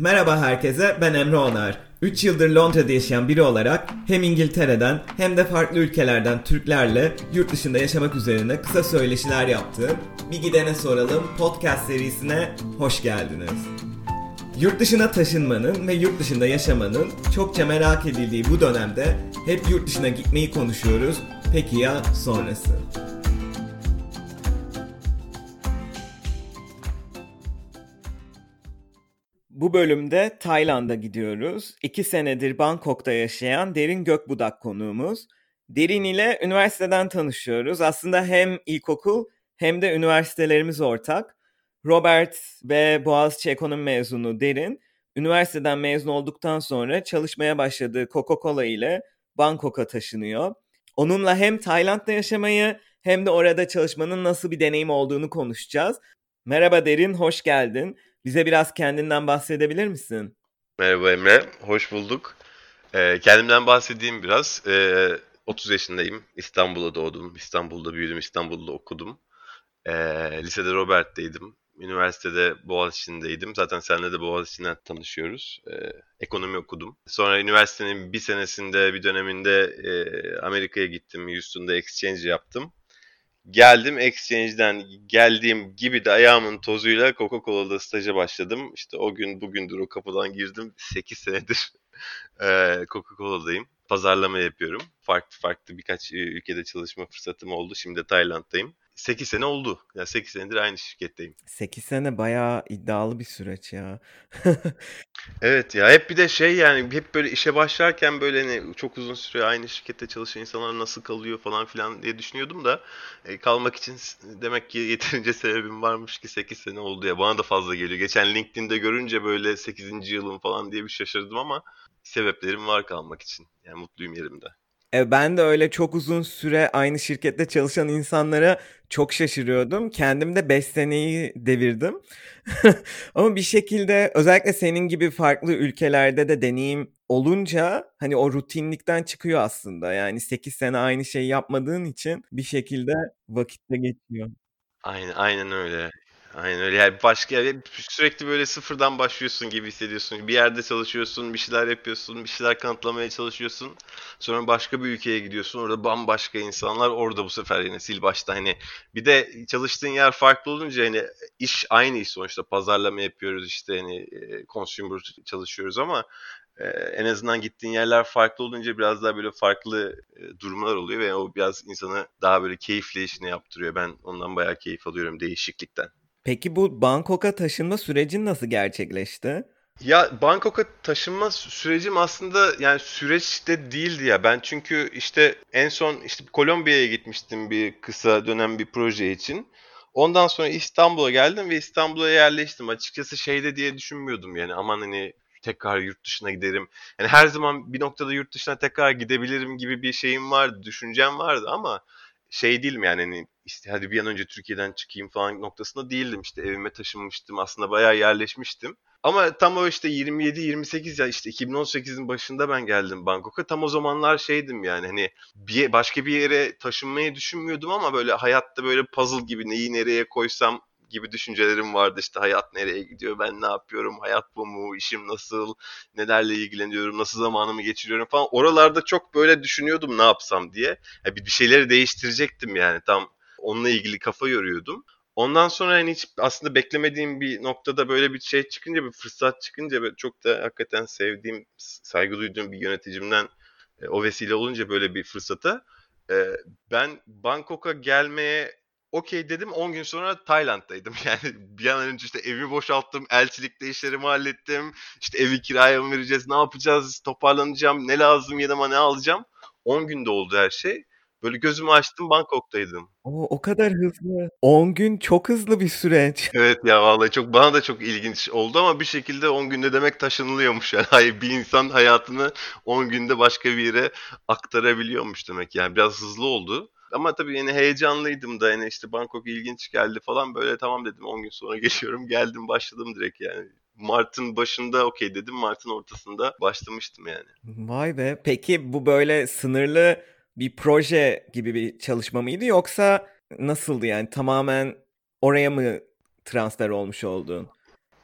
Merhaba herkese, ben Emre Onar. 3 yıldır Londra'da yaşayan biri olarak hem İngiltere'den hem de farklı ülkelerden Türklerle yurt dışında yaşamak üzerine kısa söyleşiler yaptığım Bir Gidene Soralım podcast serisine hoş geldiniz. Yurt dışına taşınmanın ve yurt dışında yaşamanın çokça merak edildiği bu dönemde hep yurt dışına gitmeyi konuşuyoruz. Peki ya sonrası? Bu bölümde Tayland'a gidiyoruz. 2 senedir Bangkok'ta yaşayan Derin Gökbudak konuğumuz. Derin ile üniversiteden tanışıyoruz. Aslında hem ilkokul hem de üniversitelerimiz ortak. Robert ve Boğaziçi ekonomi mezunu Derin, üniversiteden mezun olduktan sonra çalışmaya başladığı Coca-Cola ile Bangkok'a taşınıyor. Onunla hem Tayland'da yaşamayı hem de orada çalışmanın nasıl bir deneyim olduğunu konuşacağız. Merhaba Derin, hoş geldin. Bize biraz kendinden bahsedebilir misin? Merhaba Emre, hoş bulduk. Kendimden bahsedeyim biraz. 30 yaşındayım, İstanbul'da doğdum, İstanbul'da büyüdüm, İstanbul'da okudum. Lisede Robert'teydim, üniversitede Boğaziçi'ndeydim. Zaten seninle de Boğaziçi'nden tanışıyoruz. Ekonomi okudum. Sonra üniversitenin bir senesinde, bir döneminde Amerika'ya gittim, Houston'da exchange yaptım. Geldim exchange'den, geldiğim gibi de ayağımın tozuyla Coca-Cola'da staja başladım. İşte o gün bugündür o kapıdan girdim. 8 senedir Coca-Cola'dayım. Pazarlama yapıyorum. Farklı birkaç ülkede çalışma fırsatım oldu. Şimdi de Tayland'dayım. 8 sene oldu. Yani 8 senedir aynı şirketteyim. 8 sene bayağı iddialı bir süreç ya. Evet ya, hep bir de hep böyle işe başlarken böyle çok uzun süre aynı şirkette çalışan insanlar nasıl kalıyor falan filan diye düşünüyordum da kalmak için demek ki yeterince sebebim varmış ki 8 sene oldu ya, bana da fazla geliyor. Geçen LinkedIn'de görünce böyle 8. yılım falan diye bir şaşırdım ama sebeplerim var kalmak için. Yani mutluyum yerimde. Ben de öyle çok uzun süre aynı şirkette çalışan insanlara çok şaşırıyordum. Kendim de 5 seneyi devirdim. Ama bir şekilde özellikle senin gibi farklı ülkelerde de deneyim olunca hani o rutinlikten çıkıyor aslında. Yani 8 sene aynı şeyi yapmadığın için bir şekilde vakitte geçiyor. Aynen öyle. Aynen öyle. Yani başka sürekli böyle sıfırdan başlıyorsun gibi hissediyorsun. Bir yerde çalışıyorsun, bir şeyler yapıyorsun, bir şeyler kanıtlamaya çalışıyorsun. Sonra başka bir ülkeye gidiyorsun. Orada bambaşka insanlar. Orada bu sefer yine sil başta bir de çalıştığın yer farklı olunca iş aynı iş sonuçta. Pazarlama yapıyoruz işte consumer çalışıyoruz ama en azından gittiğin yerler farklı olunca biraz daha böyle farklı durumlar oluyor ve o biraz insanı daha böyle keyifli işini yaptırıyor. Ben ondan bayağı keyif alıyorum değişiklikten. Peki bu Bangkok'a taşınma sürecin nasıl gerçekleşti? Ya Bangkok'a taşınma sürecim aslında süreçte değildi ya. Ben çünkü en son Kolombiya'ya gitmiştim bir kısa dönem bir proje için. Ondan sonra İstanbul'a geldim ve İstanbul'a yerleştim. Açıkçası diye düşünmüyordum aman tekrar yurt dışına giderim. Her zaman bir noktada yurt dışına tekrar gidebilirim gibi bir şeyim vardı, düşüncem vardı ama değilim hadi bir an önce Türkiye'den çıkayım falan noktasında değildim. Evime taşınmıştım. Aslında bayağı yerleşmiştim. Ama tam o 27-28 ya 2018'in başında ben geldim Bangkok'a. Tam o zamanlar şeydim başka bir yere taşınmayı düşünmüyordum ama böyle hayatta böyle puzzle gibi neyi nereye koysam gibi düşüncelerim vardı. Hayat nereye gidiyor, ben ne yapıyorum, hayat bu mu, işim nasıl, nelerle ilgileniyorum, nasıl zamanımı geçiriyorum falan. Oralarda çok böyle düşünüyordum ne yapsam diye. Bir şeyleri değiştirecektim tam onunla ilgili kafa yoruyordum. Ondan sonra hiç aslında beklemediğim bir noktada böyle bir şey çıkınca, bir fırsat çıkınca çok da hakikaten sevdiğim, saygı duyduğum bir yöneticimden o vesile olunca böyle bir fırsata ben Bangkok'a gelmeye okey dedim. 10 gün sonra Tayland'daydım. Bir an önce evi boşalttım, elçilikte işlerimi hallettim. Evi kiraya mı vereceğiz, ne yapacağız, toparlanacağım, ne lazım yanıma, ne alacağım. 10 günde oldu her şey. Böyle gözümü açtım, Bangkok'taydım. O kadar hızlı. 10 gün çok hızlı bir süreç. Evet ya, vallahi çok, bana da çok ilginç oldu ama bir şekilde 10 günde demek taşınılıyormuş. Bir insan hayatını 10 günde başka bir yere aktarabiliyormuş demek. Biraz hızlı oldu. Ama tabii heyecanlıydım da Bangkok ilginç geldi falan, böyle tamam dedim 10 gün sonra geliyorum, geldim başladım direkt Mart'ın başında okey dedim, Mart'ın ortasında başlamıştım Vay be, peki bu böyle sınırlı bir proje gibi bir çalışma mıydı yoksa nasıldı tamamen oraya mı transfer olmuş oldun?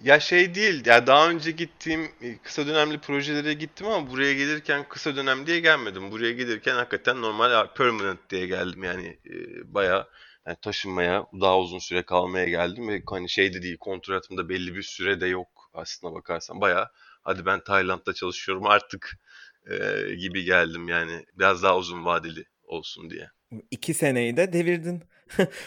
Ya şey değil. Ya daha önce gittiğim kısa dönemli projelere gittim ama buraya gelirken kısa dönem diye gelmedim. Buraya gelirken hakikaten normal permanent diye geldim. Yani bayağı yani taşınmaya, daha uzun süre kalmaya geldim ve hani şey de değil, kontratımda belli bir süre de yok aslına bakarsan. Bayağı hadi ben Tayland'da çalışıyorum artık gibi geldim yani. Biraz daha uzun vadeli olsun diye. 2 seneyi de devirdin.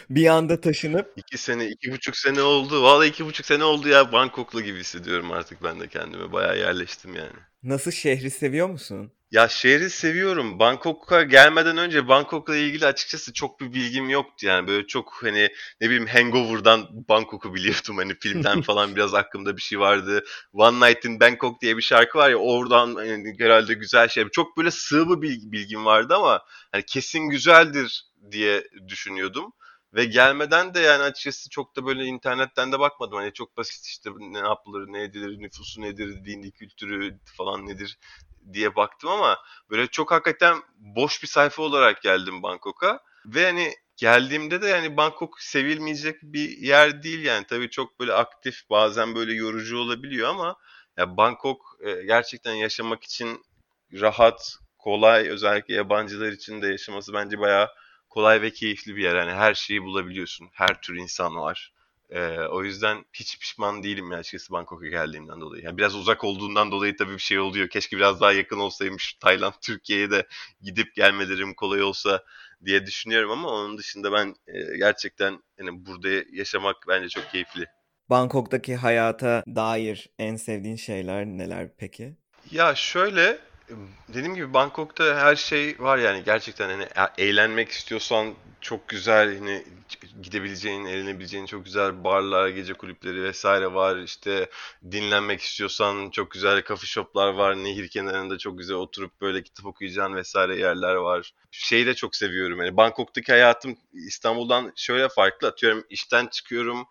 Bir anda taşınıp. 2 sene, 2,5 sene oldu. Vallahi 2,5 sene oldu ya. Bangkoklu gibi hissediyorum artık ben de kendimi. Bayağı yerleştim yani. Nasıl, şehri seviyor musun? Ya şehri seviyorum. Bangkok'a gelmeden önce Bangkok'la ilgili açıkçası çok bir bilgim yoktu yani. Böyle çok hani ne bileyim Hangover'dan Bangkok'u biliyordum. Hani filmden falan biraz aklımda bir şey vardı. One Night in Bangkok diye bir şarkı var ya, oradan hani herhalde güzel şey. Çok böyle sığ bir bilgim vardı ama hani kesin güzeldir diye düşünüyordum. Ve gelmeden de yani açıkçası çok da böyle internetten de bakmadım. Hani çok basit işte ne yapılır, ne edilir, nüfusu nedir, dini, kültürü falan nedir diye baktım ama böyle çok hakikaten boş bir sayfa olarak geldim Bangkok'a. Ve hani geldiğimde de yani Bangkok sevilmeyecek bir yer değil yani. Tabii çok böyle aktif, bazen böyle yorucu olabiliyor ama ya Bangkok gerçekten yaşamak için rahat, kolay, özellikle yabancılar için de yaşaması bence bayağı kolay ve keyifli bir yer. Yani her şeyi bulabiliyorsun. Her tür insan var. O yüzden hiç pişman değilim ya açıkçası Bangkok'a geldiğimden dolayı. Yani biraz uzak olduğundan dolayı tabii bir şey oluyor. Keşke biraz daha yakın olsaymış. Tayland, Türkiye'ye de gidip gelmelerim kolay olsa diye düşünüyorum ama onun dışında ben gerçekten yani burada yaşamak bence çok keyifli. Bangkok'taki hayata dair en sevdiğin şeyler neler peki? Ya şöyle, dediğim gibi Bangkok'ta her şey var yani gerçekten hani eğlenmek istiyorsan çok güzel hani gidebileceğin, eğlenebileceğin çok güzel barlar, gece kulüpleri vesaire var. İşte dinlenmek istiyorsan çok güzel coffee shop'lar var. Nehir kenarında çok güzel oturup böyle kitap okuyacağın vesaire yerler var. Şeyi de çok seviyorum yani Bangkok'taki hayatım İstanbul'dan şöyle farklı. Atıyorum işten çıkıyorum,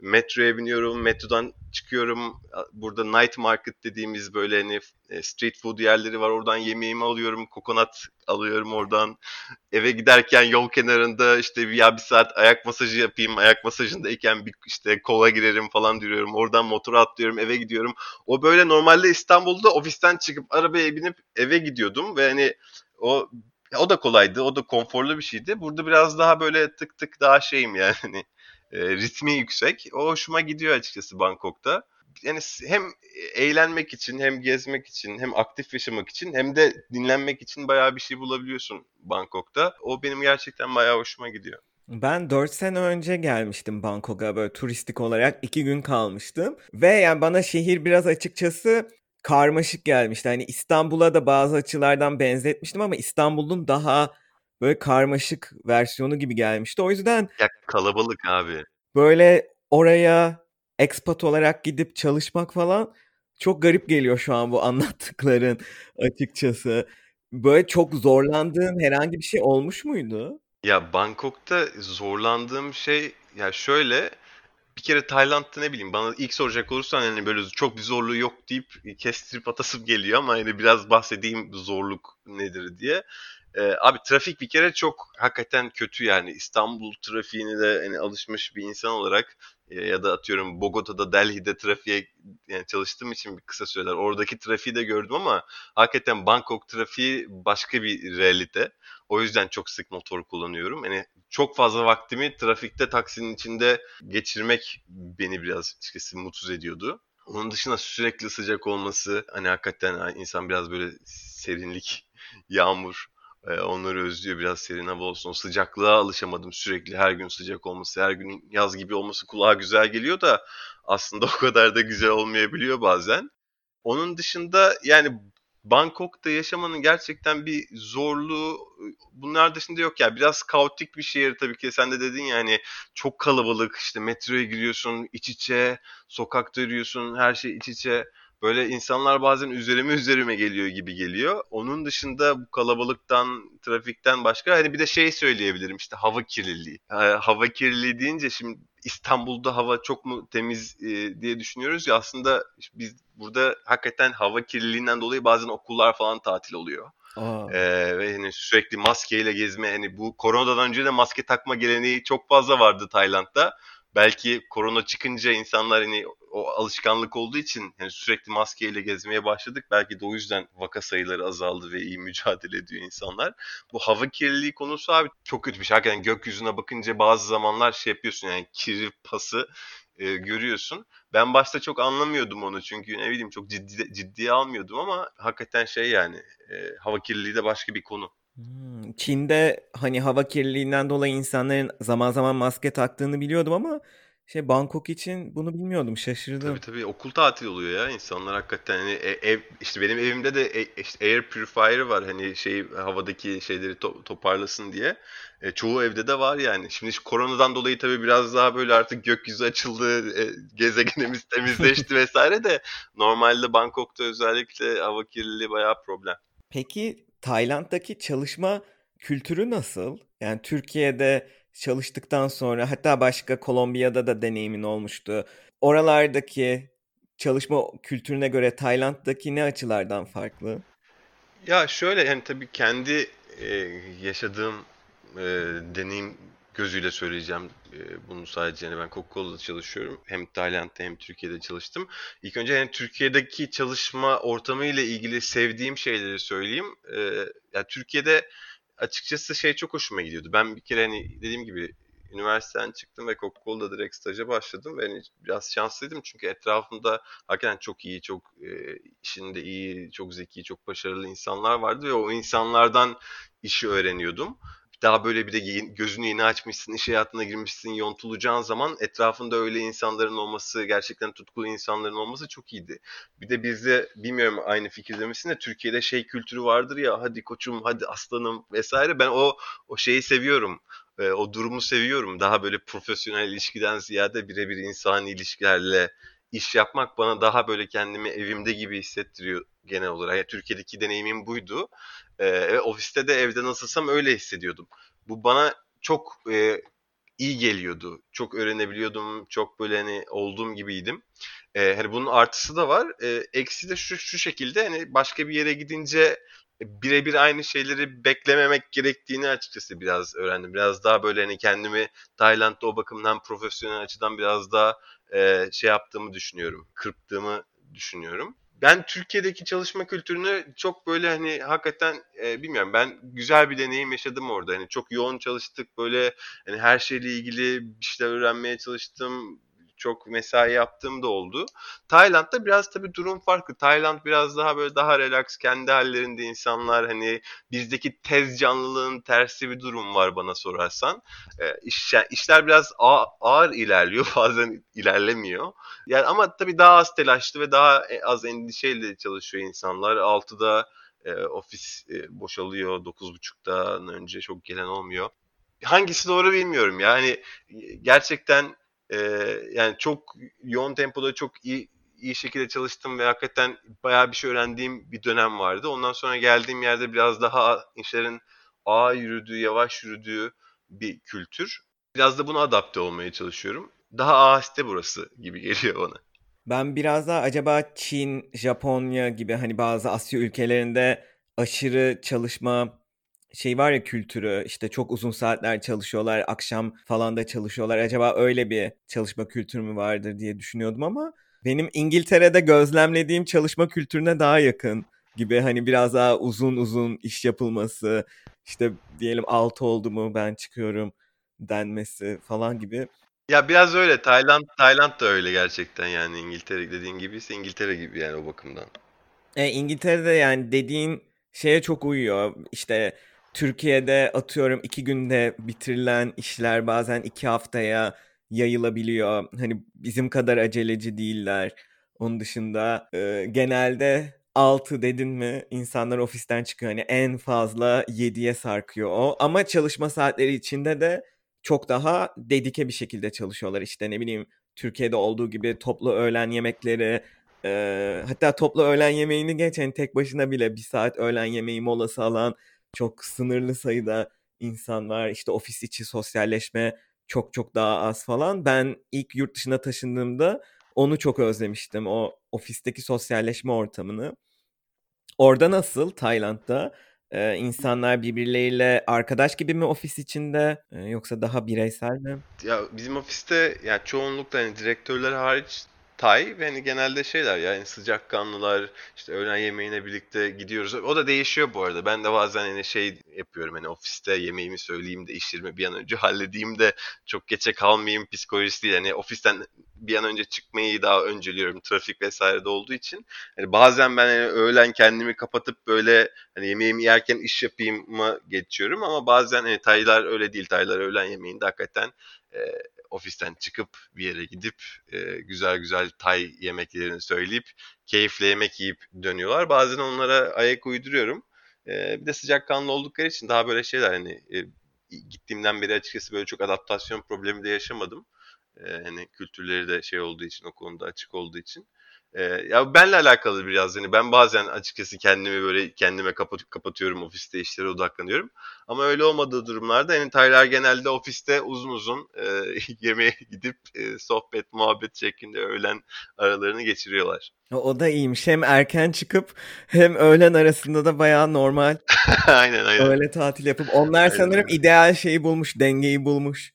metroya biniyorum, metrodan çıkıyorum. Burada night market dediğimiz böyle hani street food yerleri var. Oradan yemeğimi alıyorum, kokonat alıyorum oradan. Eve giderken yol kenarında işte ya bir saat ayak masajı yapayım. Ayak masajındayken bir işte kola girerim falan diyorum. Oradan motora atlıyorum, eve gidiyorum. O böyle normalde İstanbul'da ofisten çıkıp arabaya binip eve gidiyordum ve hani o da kolaydı, o da konforlu bir şeydi. Burada biraz daha böyle tık tık daha şeyim yani. Ritmi yüksek. O hoşuma gidiyor açıkçası Bangkok'ta. Yani hem eğlenmek için, hem gezmek için, hem aktif yaşamak için, hem de dinlenmek için bayağı bir şey bulabiliyorsun Bangkok'ta. O benim gerçekten bayağı hoşuma gidiyor. Ben 4 sene önce gelmiştim Bangkok'a böyle turistik olarak. 2 gün kalmıştım. Ve yani bana şehir biraz açıkçası karmaşık gelmişti. Hani İstanbul'a da bazı açılardan benzetmiştim ama İstanbul'un daha böyle karmaşık versiyonu gibi gelmişti. O yüzden ya kalabalık abi. Böyle oraya expat olarak gidip çalışmak falan çok garip geliyor şu an bu anlattıkların açıkçası. Böyle çok zorlandığın herhangi bir şey olmuş muydu? Ya Bangkok'ta zorlandığım şey ya şöyle, bir kere Tayland'da ne bileyim bana ilk soracak olursan hani böyle çok bir zorluğu yok deyip kestirip atasım geliyor ama hani biraz bahsedeyim zorluk nedir diye. Abi trafik bir kere çok hakikaten kötü yani İstanbul trafiğine de hani alışmış bir insan olarak ya da atıyorum Bogota'da, Delhi'de trafiğe yani çalıştığım için bir kısa süreler oradaki trafiği de gördüm ama hakikaten Bangkok trafiği başka bir realite. O yüzden çok sık motor kullanıyorum. Yani çok fazla vaktimi trafikte, taksinin içinde geçirmek beni biraz açıkçası mutsuz ediyordu. Onun dışında sürekli sıcak olması, hani hakikaten insan biraz böyle serinlik, yağmur onları özlüyor, biraz serin hava olsun. O sıcaklığa alışamadım, sürekli her gün sıcak olması, her gün yaz gibi olması kulağa güzel geliyor da aslında o kadar da güzel olmayabiliyor bazen. Onun dışında yani Bangkok'ta yaşamanın gerçekten bir zorluğu bunlar dışında yok ya. Biraz kaotik bir şehir tabii ki, sen de dedin ya hani çok kalabalık, işte metroya giriyorsun iç içe, sokakta yürüyorsun her şey iç içe. Böyle insanlar bazen üzerime geliyor gibi geliyor. Onun dışında bu kalabalıktan, trafikten başka hani bir de şey söyleyebilirim işte hava kirliliği. Hava kirliliği deyince şimdi İstanbul'da hava çok mu temiz diye düşünüyoruz ya, aslında biz burada hakikaten hava kirliliğinden dolayı bazen okullar falan tatil oluyor. Ve hani sürekli maskeyle gezme, hani bu koronadan önce de maske takma geleneği çok fazla vardı Tayland'da. belki korona çıkınca insanlar hani o alışkanlık olduğu için hani sürekli maskeyle gezmeye başladık. Belki de o yüzden vaka sayıları azaldı ve iyi mücadele ediyor insanlar. Bu hava kirliliği konusu abi çok kötü bir şey. Hakikaten gökyüzüne bakınca bazı zamanlar şey yapıyorsun yani kiri pası görüyorsun. Ben başta çok anlamıyordum onu çünkü ne bileyim çok ciddiye almıyordum ama hakikaten şey yani hava kirliliği de başka bir konu. Çin'de hani hava kirliliğinden dolayı insanların zaman zaman maske taktığını biliyordum ama Bangkok için bunu bilmiyordum, şaşırdım. Tabii okul tatili oluyor ya insanlar hakikaten hani ev işte benim evimde de işte air purifier'ı var hani havadaki şeyleri toparlasın diye. Çoğu evde de var yani. Şimdi koronadan dolayı tabii biraz daha böyle artık gökyüzü açıldı, gezegenimiz temizleşti vesaire de normalde Bangkok'ta özellikle hava kirliliği bayağı problem. Peki Tayland'daki çalışma kültürü nasıl? Yani Türkiye'de çalıştıktan sonra hatta başka Kolombiya'da da deneyimin olmuştu. Oralardaki çalışma kültürüne göre Tayland'daki ne açılardan farklı? Ya şöyle yani tabii kendi yaşadığım deneyim gözüyle söyleyeceğim bunu sadece. Yani ben Coca-Cola'da çalışıyorum. Hem Tayland'da hem Türkiye'de çalıştım. İlk önce yani Türkiye'deki çalışma ortamı ile ilgili sevdiğim şeyleri söyleyeyim. Yani Türkiye'de açıkçası çok hoşuma gidiyordu. Ben bir kere hani dediğim gibi üniversiteden çıktım ve Coca-Cola'da direkt staja başladım. Ve yani biraz şanslıydım çünkü etrafımda hakikaten çok iyi, çok işinde iyi, çok zeki, çok başarılı insanlar vardı. Ve o insanlardan işi öğreniyordum. Daha böyle bir de gözünü yeni açmışsın, iş hayatına girmişsin, yontulacağın zaman etrafında öyle insanların olması, gerçekten tutkulu insanların olması çok iyiydi. Bir de bizde, bilmiyorum aynı fikirde misin de Türkiye'de kültürü vardır ya, hadi koçum, hadi aslanım vesaire. Ben o şeyi seviyorum, o durumu seviyorum. Daha böyle profesyonel ilişkiden ziyade birebir insani ilişkilerle iş yapmak bana daha böyle kendimi evimde gibi hissettiriyor genel olarak. Yani Türkiye'deki deneyimim buydu. Ofiste de evde nasılsam öyle hissediyordum. Bu bana çok iyi geliyordu. Çok öğrenebiliyordum. Çok böyle hani olduğum gibiydim. Hani bunun artısı da var. Eksi de şu şekilde hani başka bir yere gidince birebir aynı şeyleri beklememek gerektiğini açıkçası biraz öğrendim. Biraz daha böyle hani kendimi Tayland'da o bakımdan profesyonel açıdan biraz daha yaptığımı düşünüyorum. Kırptığımı düşünüyorum. Ben Türkiye'deki çalışma kültürünü çok böyle hani hakikaten bilmiyorum ben güzel bir deneyim yaşadım orada. Hani çok yoğun çalıştık böyle hani her şeyle ilgili bir şeyler öğrenmeye çalıştım. Çok mesai yaptığım da oldu. Tayland'da biraz tabii durum farklı. Tayland biraz daha böyle daha relax, kendi hallerinde insanlar hani bizdeki tez canlılığın tersi bir durum var bana sorarsan. İşler biraz ağır ilerliyor, bazen ilerlemiyor. Yani ama tabii daha az telaşlı ve daha az endişeyle çalışıyor insanlar. 6'da ofis boşalıyor, 9.30'dan önce çok gelen olmuyor. Hangisi doğru bilmiyorum. Yani gerçekten yani çok yoğun tempoda çok iyi şekilde çalıştım ve hakikaten bayağı bir şey öğrendiğim bir dönem vardı. Ondan sonra geldiğim yerde biraz daha işlerin ağır yürüdüğü, yavaş yürüdüğü bir kültür. Biraz da buna adapte olmaya çalışıyorum. Daha aheste burası gibi geliyor bana. Ben biraz daha acaba Çin, Japonya gibi hani bazı Asya ülkelerinde aşırı çalışma var ya kültürü, işte çok uzun saatler çalışıyorlar, akşam falan da çalışıyorlar. Acaba öyle bir çalışma kültürü mü vardır diye düşünüyordum ama benim İngiltere'de gözlemlediğim çalışma kültürüne daha yakın gibi. Hani biraz daha uzun iş yapılması, işte diyelim 6 oldu mu ben çıkıyorum denmesi falan gibi. Ya biraz öyle Tayland da öyle gerçekten yani İngiltere dediğin gibiyse İngiltere gibi yani o bakımdan. İngiltere'de yani dediğin çok uyuyor işte. Türkiye'de atıyorum 2 günde bitirilen işler bazen 2 haftaya yayılabiliyor. Hani bizim kadar aceleci değiller. Onun dışında genelde 6 dedin mi insanlar ofisten çıkıyor. Hani en fazla 7'ye sarkıyor o. Ama çalışma saatleri içinde de çok daha dedike bir şekilde çalışıyorlar. İşte ne bileyim Türkiye'de olduğu gibi toplu öğlen yemekleri. Hatta toplu öğlen yemeğini geçen yani tek başına bile 1 saat öğlen yemeği molası alan çok sınırlı sayıda insan var. İşte ofis içi sosyalleşme çok daha az falan. Ben ilk yurt dışına taşındığımda onu çok özlemiştim. O ofisteki sosyalleşme ortamını. Orada nasıl Tayland'da? İnsanlar birbirleriyle arkadaş gibi mi ofis içinde, yoksa daha bireysel mi? Ya bizim ofiste yani çoğunlukla hani direktörler hariç Tay ve hani genelde şeyler ya, yani sıcakkanlılar, işte öğlen yemeğine birlikte gidiyoruz. O da değişiyor bu arada. Ben de bazen hani şey yapıyorum, hani ofiste yemeğimi söyleyeyim de işlerimi bir an önce halledeyim de çok geçe kalmayayım psikolojisi değil. Hani ofisten bir an önce çıkmayı daha önceliyorum, trafik vesaire de olduğu için. Hani bazen ben hani öğlen kendimi kapatıp böyle hani yemeğimi yerken iş yapayıma geçiyorum ama bazen hani Taylar öyle değil. Taylar öğlen yemeğinde hakikaten ofisten çıkıp bir yere gidip güzel güzel Tay yemeklerini söyleyip keyifle yemek yiyip dönüyorlar. Bazen onlara ayak uyduruyorum. Bir de sıcakkanlı oldukları için daha böyle şeyler hani gittiğimden beri açıkçası böyle çok adaptasyon problemi de yaşamadım. Hani kültürleri de şey olduğu için, o konuda açık olduğu için. Ya benle alakalı biraz, hani ben bazen açıkçası kendimi böyle kendime kapatıyorum, ofiste işlere odaklanıyorum. Ama öyle olmadığı durumlarda hani Taylar genelde ofiste uzun uzun yemeğe gidip sohbet, muhabbet şeklinde öğlen aralarını geçiriyorlar. O da iyiymiş. Hem erken çıkıp hem öğlen arasında da bayağı normal aynen. Öğle tatil yapıp onlar sanırım ideal şeyi bulmuş, dengeyi bulmuş.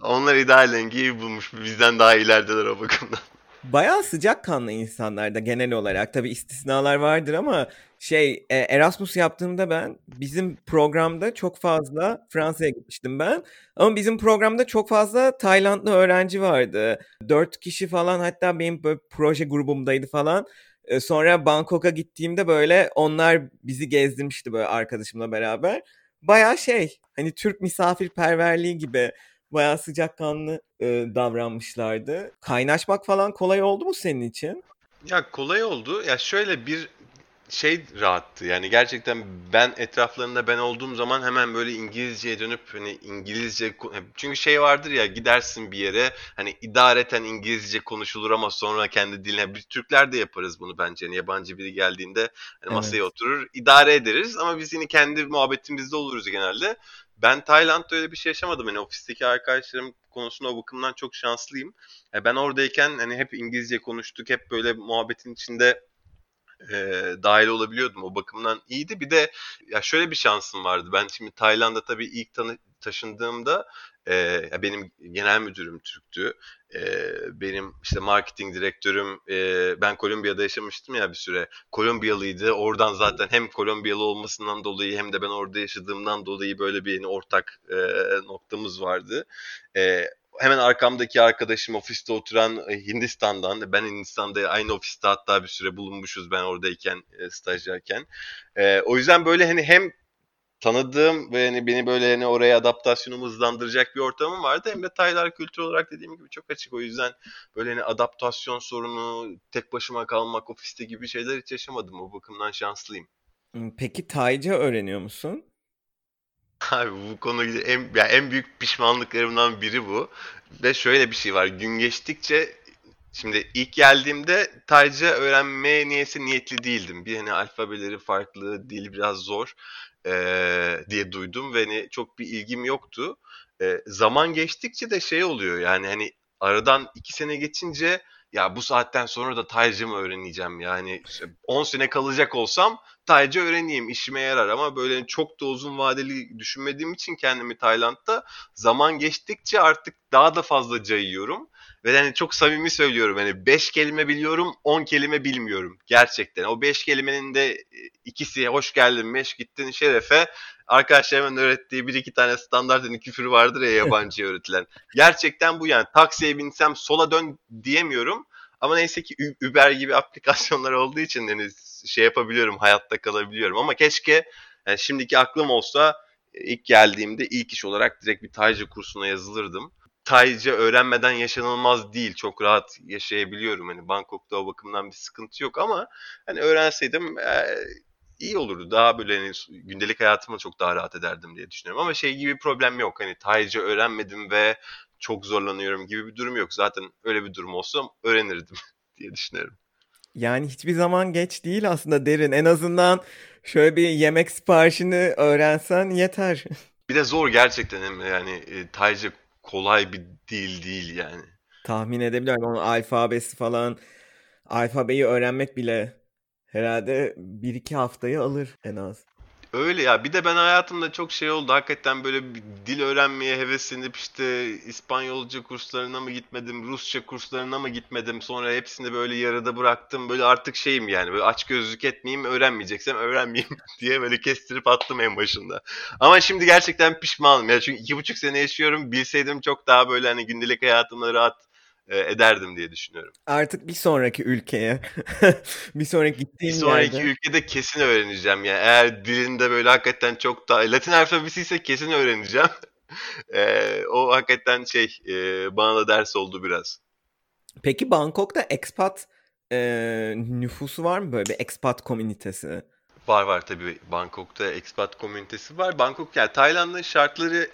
Onlar ideal dengeyi bulmuş. Bizden daha ilerideler o bakımdan. Bayağı sıcakkanlı insanlar da genel olarak. Tabii istisnalar vardır ama Erasmus yaptığımda ben bizim programda çok fazla Fransa'ya gitmiştim ben. Ama bizim programda çok fazla Taylandlı öğrenci vardı. 4 kişi falan, hatta benim böyle proje grubumdaydı falan. Sonra Bangkok'a gittiğimde böyle onlar bizi gezdirmişti böyle arkadaşımla beraber. Bayağı hani Türk misafirperverliği gibi. Bayağı sıcakkanlı davranmışlardı. Kaynaşmak falan kolay oldu mu senin için? Ya kolay oldu. Ya şöyle bir rahattı. Yani gerçekten ben etraflarında ben olduğum zaman hemen böyle İngilizceye dönüp hani İngilizce, çünkü vardır ya, gidersin bir yere hani idareten İngilizce konuşulur ama sonra kendi diline, biz Türkler de yaparız bunu bence. Yani yabancı biri geldiğinde masaya oturur, idare ederiz ama biz yine kendi muhabbetimizde oluruz genelde. Ben Tayland'da öyle bir şey yaşamadım. Yani ofisteki arkadaşlarım konusunda o bakımdan çok şanslıyım. Ben oradayken hani hep İngilizce konuştuk, hep böyle muhabbetin içinde dahil olabiliyordum. O bakımdan iyiydi. Bir de ya şöyle bir şansım vardı. Ben şimdi Tayland'a tabii ilk taşındığımda benim genel müdürüm Türktü. Benim işte marketing direktörüm, ben Kolombiya'da yaşamıştım ya bir süre. Kolombiyalıydı. Oradan zaten hem Kolombiyalı olmasından dolayı hem de ben orada yaşadığımdan dolayı böyle bir ortak noktamız vardı. Hemen arkamdaki arkadaşım ofiste oturan Hindistan'dan. Ben Hindistan'da aynı ofiste hatta bir süre bulunmuşuz ben oradayken, stajyerken. O yüzden böyle hani hem tanıdığım ve hani beni böyle hani oraya adaptasyonumu hızlandıracak bir ortamım vardı. Hem de Taylar kültür olarak dediğim gibi çok açık. O yüzden böyle hani adaptasyon sorunu, tek başıma kalmak ofiste gibi şeyler hiç yaşamadım. O bakımdan şanslıyım. Peki Tayca öğreniyor musun? Abi bu konuda en büyük pişmanlıklarımdan biri bu. Ve şöyle bir şey var. Gün geçtikçe, şimdi ilk geldiğimde Tayca öğrenmeye niyetli değildim. Bir hani alfabeleri farklı, dil biraz zor diye duydum ve hani çok bir ilgim yoktu. Zaman geçtikçe de oluyor yani hani aradan 2 sene geçince ya bu saatten sonra da Tayca mı öğreneceğim yani 10 sene kalacak olsam Tayca öğreneyim, işime yarar ama böyle çok da uzun vadeli düşünmediğim için kendimi Tayland'da zaman geçtikçe artık daha da fazla cayıyorum. Ve yani çok samimi söylüyorum, hani 5 kelime biliyorum, 10 kelime bilmiyorum gerçekten. O 5 kelimenin de ikisi hoş geldin, meş gittin, şerefe. Arkadaşlarımın öğrettiği 1-2 tane standart küfür vardır ya yabancıya öğretilen. Gerçekten bu yani, taksiye binsem sola dön diyemiyorum. Ama neyse ki Uber gibi aplikasyonlar olduğu için yani yapabiliyorum, hayatta kalabiliyorum. Ama keşke yani şimdiki aklım olsa ilk geldiğimde ilk iş olarak direkt bir Tayca kursuna yazılırdım. Tayca öğrenmeden yaşanılmaz değil. Çok rahat yaşayabiliyorum. Hani Bangkok'ta o bakımdan bir sıkıntı yok ama hani öğrenseydim iyi olurdu. Daha böyle hani gündelik hayatımda çok daha rahat ederdim diye düşünüyorum. Ama gibi bir problem yok. Hani Tayca öğrenmedim ve çok zorlanıyorum gibi bir durum yok. Zaten öyle bir durum olsa öğrenirdim diye düşünüyorum. Yani hiçbir zaman geç değil aslında Derin. En azından şöyle bir yemek siparişini öğrensen yeter. Bir de zor gerçekten yani Tayca kolay bir dil değil yani. Tahmin edebiliyorum. Onun alfabesi falan, alfabeyi öğrenmek bile herhalde 1-2 haftayı alır en az. Öyle ya, bir de ben hayatımda çok şey oldu hakikaten, böyle bir dil öğrenmeye heveslenip işte İspanyolca kurslarına mı gitmedim, Rusça kurslarına mı gitmedim, sonra hepsini böyle yarıda bıraktım, böyle artık şeyim yani, böyle açgözlük etmeyeyim, öğrenmeyeceksem öğrenmeyeyim diye böyle kestirip attım en başında. Ama şimdi gerçekten pişmanım ya, çünkü 2,5 sene yaşıyorum, bilseydim çok daha böyle hani gündelik hayatımda rahat ederdim diye düşünüyorum. Artık bir sonraki ülkeye, bir sonraki gittiğim yerde. Bir sonraki ülkede kesin öğreneceğim yani. Eğer dilinde böyle hakikaten çok daha... Latin alfabesi ise kesin öğreneceğim. O hakikaten şey, bana da ders oldu biraz. Peki Bangkok'ta expat nüfusu var mı, böyle bir expat komünitesi? Var tabii. Bangkok'ta expat komünitesi var. Bangkok yani Tayland'ın şartları...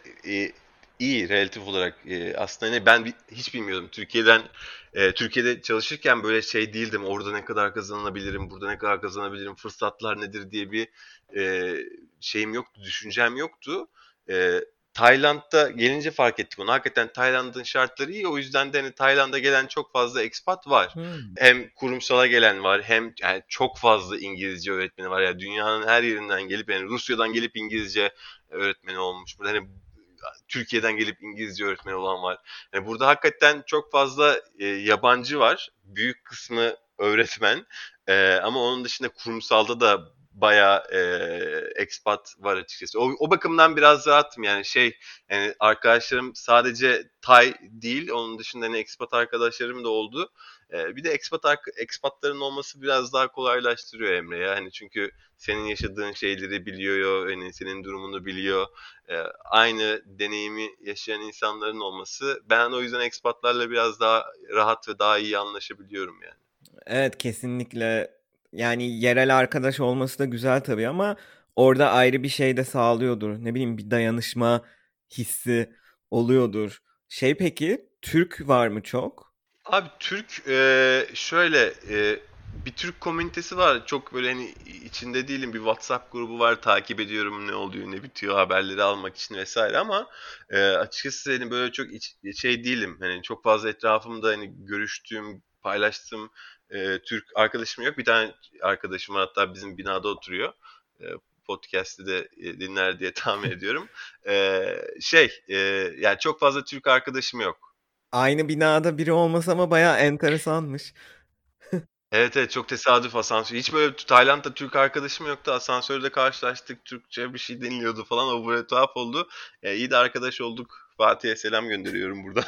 İyi relatif olarak. Aslında hani ben hiç bilmiyordum. Türkiye'de çalışırken böyle şey değildim. Orada ne kadar kazanabilirim, burada ne kadar kazanabilirim, fırsatlar nedir diye bir şeyim yoktu, düşüncem yoktu. Tayland'da gelince fark ettik onu. Hakikaten Tayland'ın şartları iyi. O yüzden de hani Tayland'a gelen çok fazla expat var. Hem kurumsala gelen var, hem yani çok fazla İngilizce öğretmeni var. Yani dünyanın her yerinden gelip, yani Rusya'dan gelip İngilizce öğretmeni olmuş. Burada hani Türkiye'den gelip İngilizce öğretmeni olan var. Yani burada hakikaten çok fazla yabancı var. Büyük kısmı öğretmen. Ama onun dışında kurumsalda da bayağı expat var açıkçası. O bakımdan biraz rahatım yani, şey yani arkadaşlarım sadece Tay değil, onun dışında hani expat arkadaşlarım da oldu. Bir de expatların olması biraz daha kolaylaştırıyor Emre ya. Hani çünkü senin yaşadığın şeyleri biliyor, yani senin durumunu biliyor. Aynı deneyimi yaşayan insanların olması. Ben o yüzden expatlarla biraz daha rahat ve daha iyi anlaşabiliyorum yani. Evet, kesinlikle. Yani yerel arkadaş olması da güzel tabii, ama orada ayrı bir şey de sağlıyordur. Ne bileyim, bir dayanışma hissi oluyordur. Şey, peki Türk var mı çok? Abi Türk şöyle bir Türk komünitesi var. Çok böyle hani içinde değilim, bir WhatsApp grubu var. Takip ediyorum ne oluyor, ne bitiyor, haberleri almak için vesaire, ama açıkçası hani böyle çok şey değilim. Hani çok fazla etrafımda hani görüştüğüm, paylaştığım Türk arkadaşım yok. Bir tane arkadaşım var, hatta bizim binada oturuyor. Podcast'ı da dinler diye tahmin ediyorum. Yani çok fazla Türk arkadaşım yok. Aynı binada biri olmasa ama bayağı enteresanmış. Evet, çok tesadüf asansör. Hiç böyle Tayland'da Türk arkadaşım yoktu. Asansörde karşılaştık, Türkçe bir şey deniliyordu falan. O böyle tuhaf oldu. İyi de arkadaş olduk. Fatih'e selam gönderiyorum burada.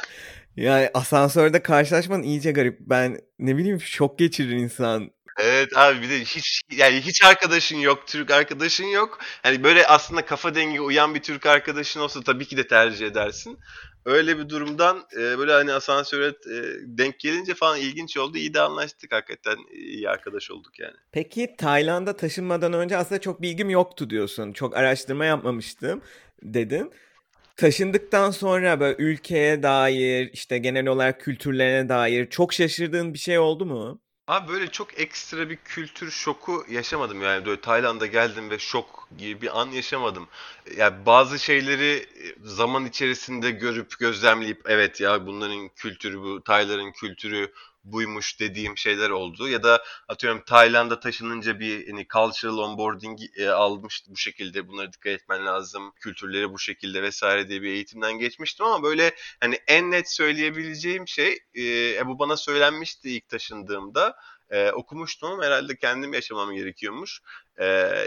Yani asansörde karşılaşman iyice garip. Ben ne bileyim, şok geçirir insan. Evet abi, bir de hiç arkadaşın yok, Türk arkadaşın yok. Hani böyle aslında kafa dengi uyan bir Türk arkadaşın olsa tabii ki de tercih edersin. Öyle bir durumdan böyle hani asansöre denk gelince falan ilginç oldu. İyi de anlaştık hakikaten. İyi arkadaş olduk yani. Peki Tayland'a taşınmadan önce aslında çok bilgim yoktu diyorsun. Çok araştırma yapmamıştım dedin. Taşındıktan sonra böyle ülkeye dair, işte genel olarak kültürlerine dair çok şaşırdığın bir şey oldu mu? Abi böyle çok ekstra bir kültür şoku yaşamadım yani, böyle Tayland'a geldim ve şok gibi bir an yaşamadım. Yani bazı şeyleri zaman içerisinde görüp gözlemleyip, evet ya bunların kültürü bu, Tayların kültürü buymuş dediğim şeyler oldu. Ya da atıyorum Tayland'a taşınınca bir hani cultural onboarding almıştı, bu şekilde bunlara dikkat etmen lazım, kültürleri bu şekilde vesaire diye bir eğitimden geçmiştim, ama böyle hani en net söyleyebileceğim şey bu bana söylenmişti ilk taşındığımda, okumuştum ama herhalde kendim yaşamam gerekiyormuş.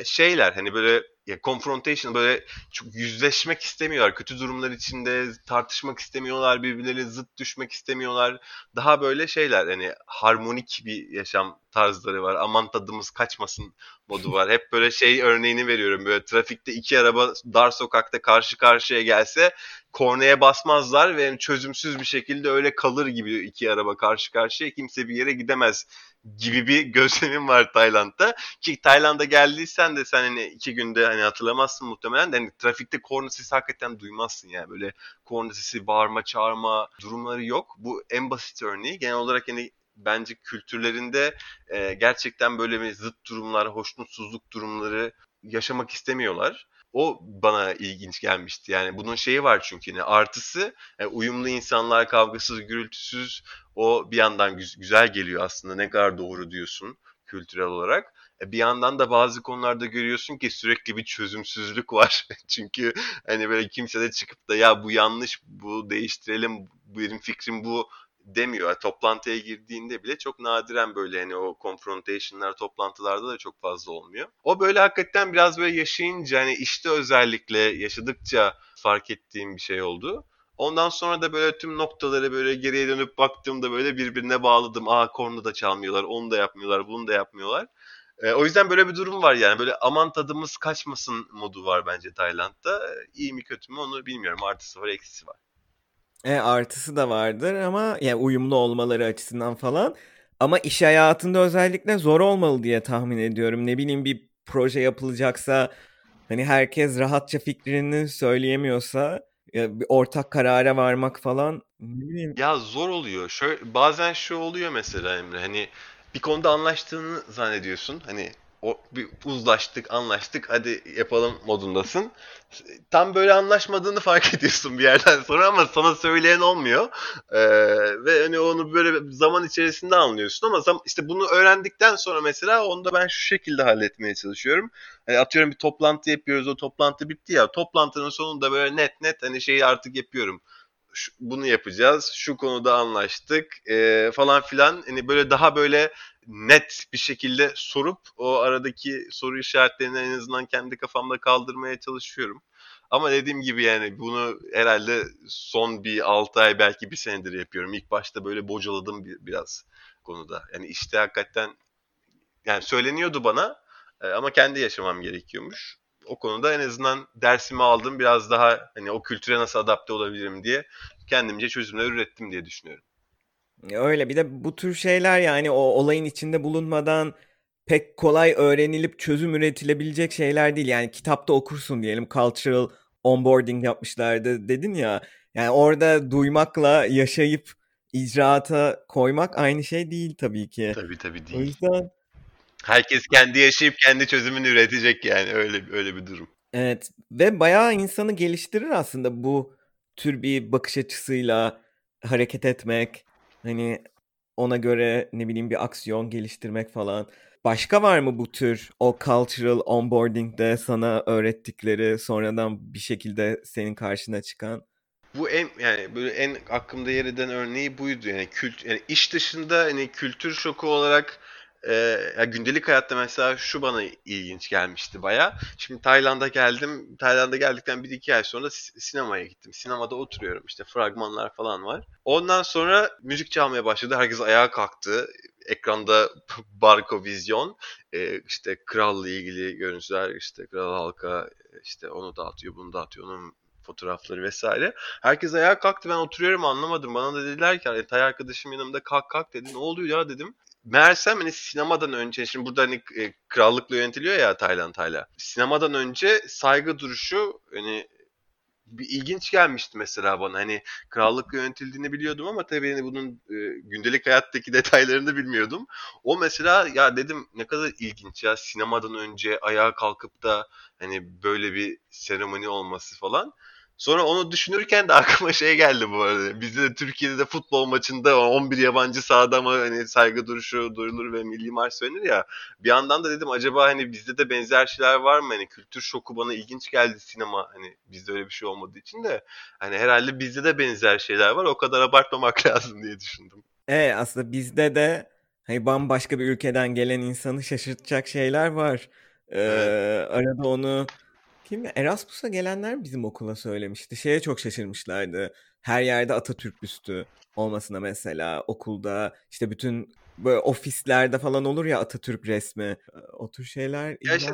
Şeyler hani böyle ya, confrontation, böyle çok yüzleşmek istemiyorlar. Kötü durumlar içinde tartışmak istemiyorlar. Birbirlerine zıt düşmek istemiyorlar. Daha böyle şeyler, hani harmonik bir yaşam tarzları var. Aman tadımız kaçmasın modu var. Hep böyle şey örneğini veriyorum. Böyle trafikte iki araba dar sokakta karşı karşıya gelse kornaya basmazlar ve çözümsüz bir şekilde öyle kalır gibi iki araba karşı karşıya, kimse bir yere gidemez gibi bir gözlemim var Tayland'da. Ki Tayland'a geldiysen de sen hani 2 günde hani hatırlamazsın muhtemelen de, hani trafikte korna sesi hakikaten duymazsın yani, böyle korna sesi, bağırma çağırma durumları yok. Bu en basit örneği. Genel olarak hani bence kültürlerinde gerçekten böyle bir zıt durumlar, hoşnutsuzluk durumları yaşamak istemiyorlar. O bana ilginç gelmişti. Yani bunun şeyi var çünkü yine artısı, yani uyumlu insanlar, kavgasız, gürültüsüz, o bir yandan güzel geliyor aslında. Ne kadar doğru diyorsun. kültürel olarak. Bir yandan da bazı konularda görüyorsun ki sürekli bir çözümsüzlük var. Çünkü hani böyle kimse de çıkıp da ya bu yanlış, bu değiştirelim, benim fikrim bu demiyor. Yani toplantıya girdiğinde bile çok nadiren böyle hani o confrontation'lar toplantılarda da çok fazla olmuyor. O böyle hakikaten biraz böyle yaşayınca, hani işte özellikle yaşadıkça fark ettiğim bir şey oldu. Ondan sonra da böyle tüm noktaları böyle geriye dönüp baktığımda böyle birbirine bağladım. Aa, korna da çalmıyorlar, onu da yapmıyorlar, bunu da yapmıyorlar. O yüzden böyle bir durum var yani. Böyle aman tadımız kaçmasın modu var bence Tayland'da. İyi mi kötü mü onu bilmiyorum. Artısı var, eksisi var. Artısı da vardır ama yani uyumlu olmaları açısından falan. Ama iş hayatında özellikle zor olmalı diye tahmin ediyorum. Ne bileyim, bir proje yapılacaksa hani herkes rahatça fikrini söyleyemiyorsa ya bir ortak karara varmak falan, ne bileyim. Ya zor oluyor. Şöyle, bazen şu oluyor mesela Emre, hani bir konuda anlaştığını zannediyorsun. Hani o bir uzlaştık, anlaştık, hadi yapalım modundasın. Tam böyle anlaşmadığını fark ediyorsun bir yerden sonra ama sana söyleyen olmuyor. Ve hani onu böyle zaman içerisinde anlıyorsun ama işte bunu öğrendikten sonra mesela onu da ben şu şekilde halletmeye çalışıyorum. Hani atıyorum bir toplantı yapıyoruz, o toplantı bitti ya. Toplantının sonunda böyle net hani şeyi artık yapıyorum. Bunu yapacağız, şu konuda anlaştık falan filan. Hani böyle daha böyle net bir şekilde sorup o aradaki soru işaretlerini en azından kendi kafamda kaldırmaya çalışıyorum. Ama dediğim gibi yani bunu herhalde son bir 6 ay belki bir senedir yapıyorum. İlk başta böyle bocaladım biraz konuda. Yani işte hakikaten yani söyleniyordu bana ama kendi yaşamam gerekiyormuş. O konuda en azından dersimi aldım, biraz daha hani o kültüre nasıl adapte olabilirim diye kendimce çözümler ürettim diye düşünüyorum. Öyle, bir de bu tür şeyler yani o olayın içinde bulunmadan pek kolay öğrenilip çözüm üretilebilecek şeyler değil. Yani kitapta okursun diyelim, cultural onboarding yapmışlardı dedin ya. Yani orada duymakla yaşayıp icraata koymak aynı şey değil tabii ki. Tabii değil. O yüzden... Herkes kendi yaşayıp kendi çözümünü üretecek yani, öyle bir durum. Evet ve bayağı insanı geliştirir aslında bu tür bir bakış açısıyla hareket etmek. Hani ona göre ne bileyim bir aksiyon geliştirmek falan. Başka var mı bu tür o cultural onboarding'de sana öğrettikleri sonradan bir şekilde senin karşına çıkan? Bu en aklımda yer eden örneği buydu. Yani iş dışında hani kültür şoku olarak gündelik hayatta mesela şu bana ilginç gelmişti baya. Şimdi Tayland'a geldim. Tayland'a geldikten 1-2 ay sonra sinemaya gittim. Sinemada oturuyorum, işte fragmanlar falan var. Ondan sonra müzik çalmaya başladı. Herkes ayağa kalktı. Ekranda barko vizyon. İşte kralla ilgili görüntüler, işte kral halka, işte onu dağıtıyor, bunu dağıtıyor, onun fotoğrafları vesaire. Herkes ayağa kalktı. Ben oturuyorum, anlamadım. Bana da dediler ki Tay arkadaşım yanımda kalk dedi. Ne oluyor ya dedim. Meğersem hani sinemadan önce, şimdi burada hani krallıkla yönetiliyor ya Tayland hala. Sinemadan önce saygı duruşu hani bir ilginç gelmişti mesela bana. Hani krallıkla yönetildiğini biliyordum ama tabii hani bunun gündelik hayattaki detaylarını bilmiyordum. O mesela ya dedim ne kadar ilginç ya, sinemadan önce ayağa kalkıp da hani böyle bir seremoni olması falan. Sonra onu düşünürken de aklıma şey geldi bu arada. Bizde de Türkiye'de de futbol maçında 11 yabancı sahada mı hani saygı duruşu duyulur ve milli marş söylenir ya. Bir yandan da dedim acaba hani bizde de benzer şeyler var mı? Hani kültür şoku bana ilginç geldi, sinema. Hani bizde öyle bir şey olmadığı için de hani herhalde bizde de benzer şeyler var. O kadar abartmamak lazım diye düşündüm. Aslında bizde de hani bambaşka bir ülkeden gelen insanı şaşırtacak şeyler var. Arada onu... Erasmus'a gelenler bizim okula söylemişti. Şeye çok şaşırmışlardı. Her yerde Atatürk büstü olmasına mesela. Okulda işte bütün böyle ofislerde falan olur ya Atatürk resmi. O tür şeyler. Ya işte,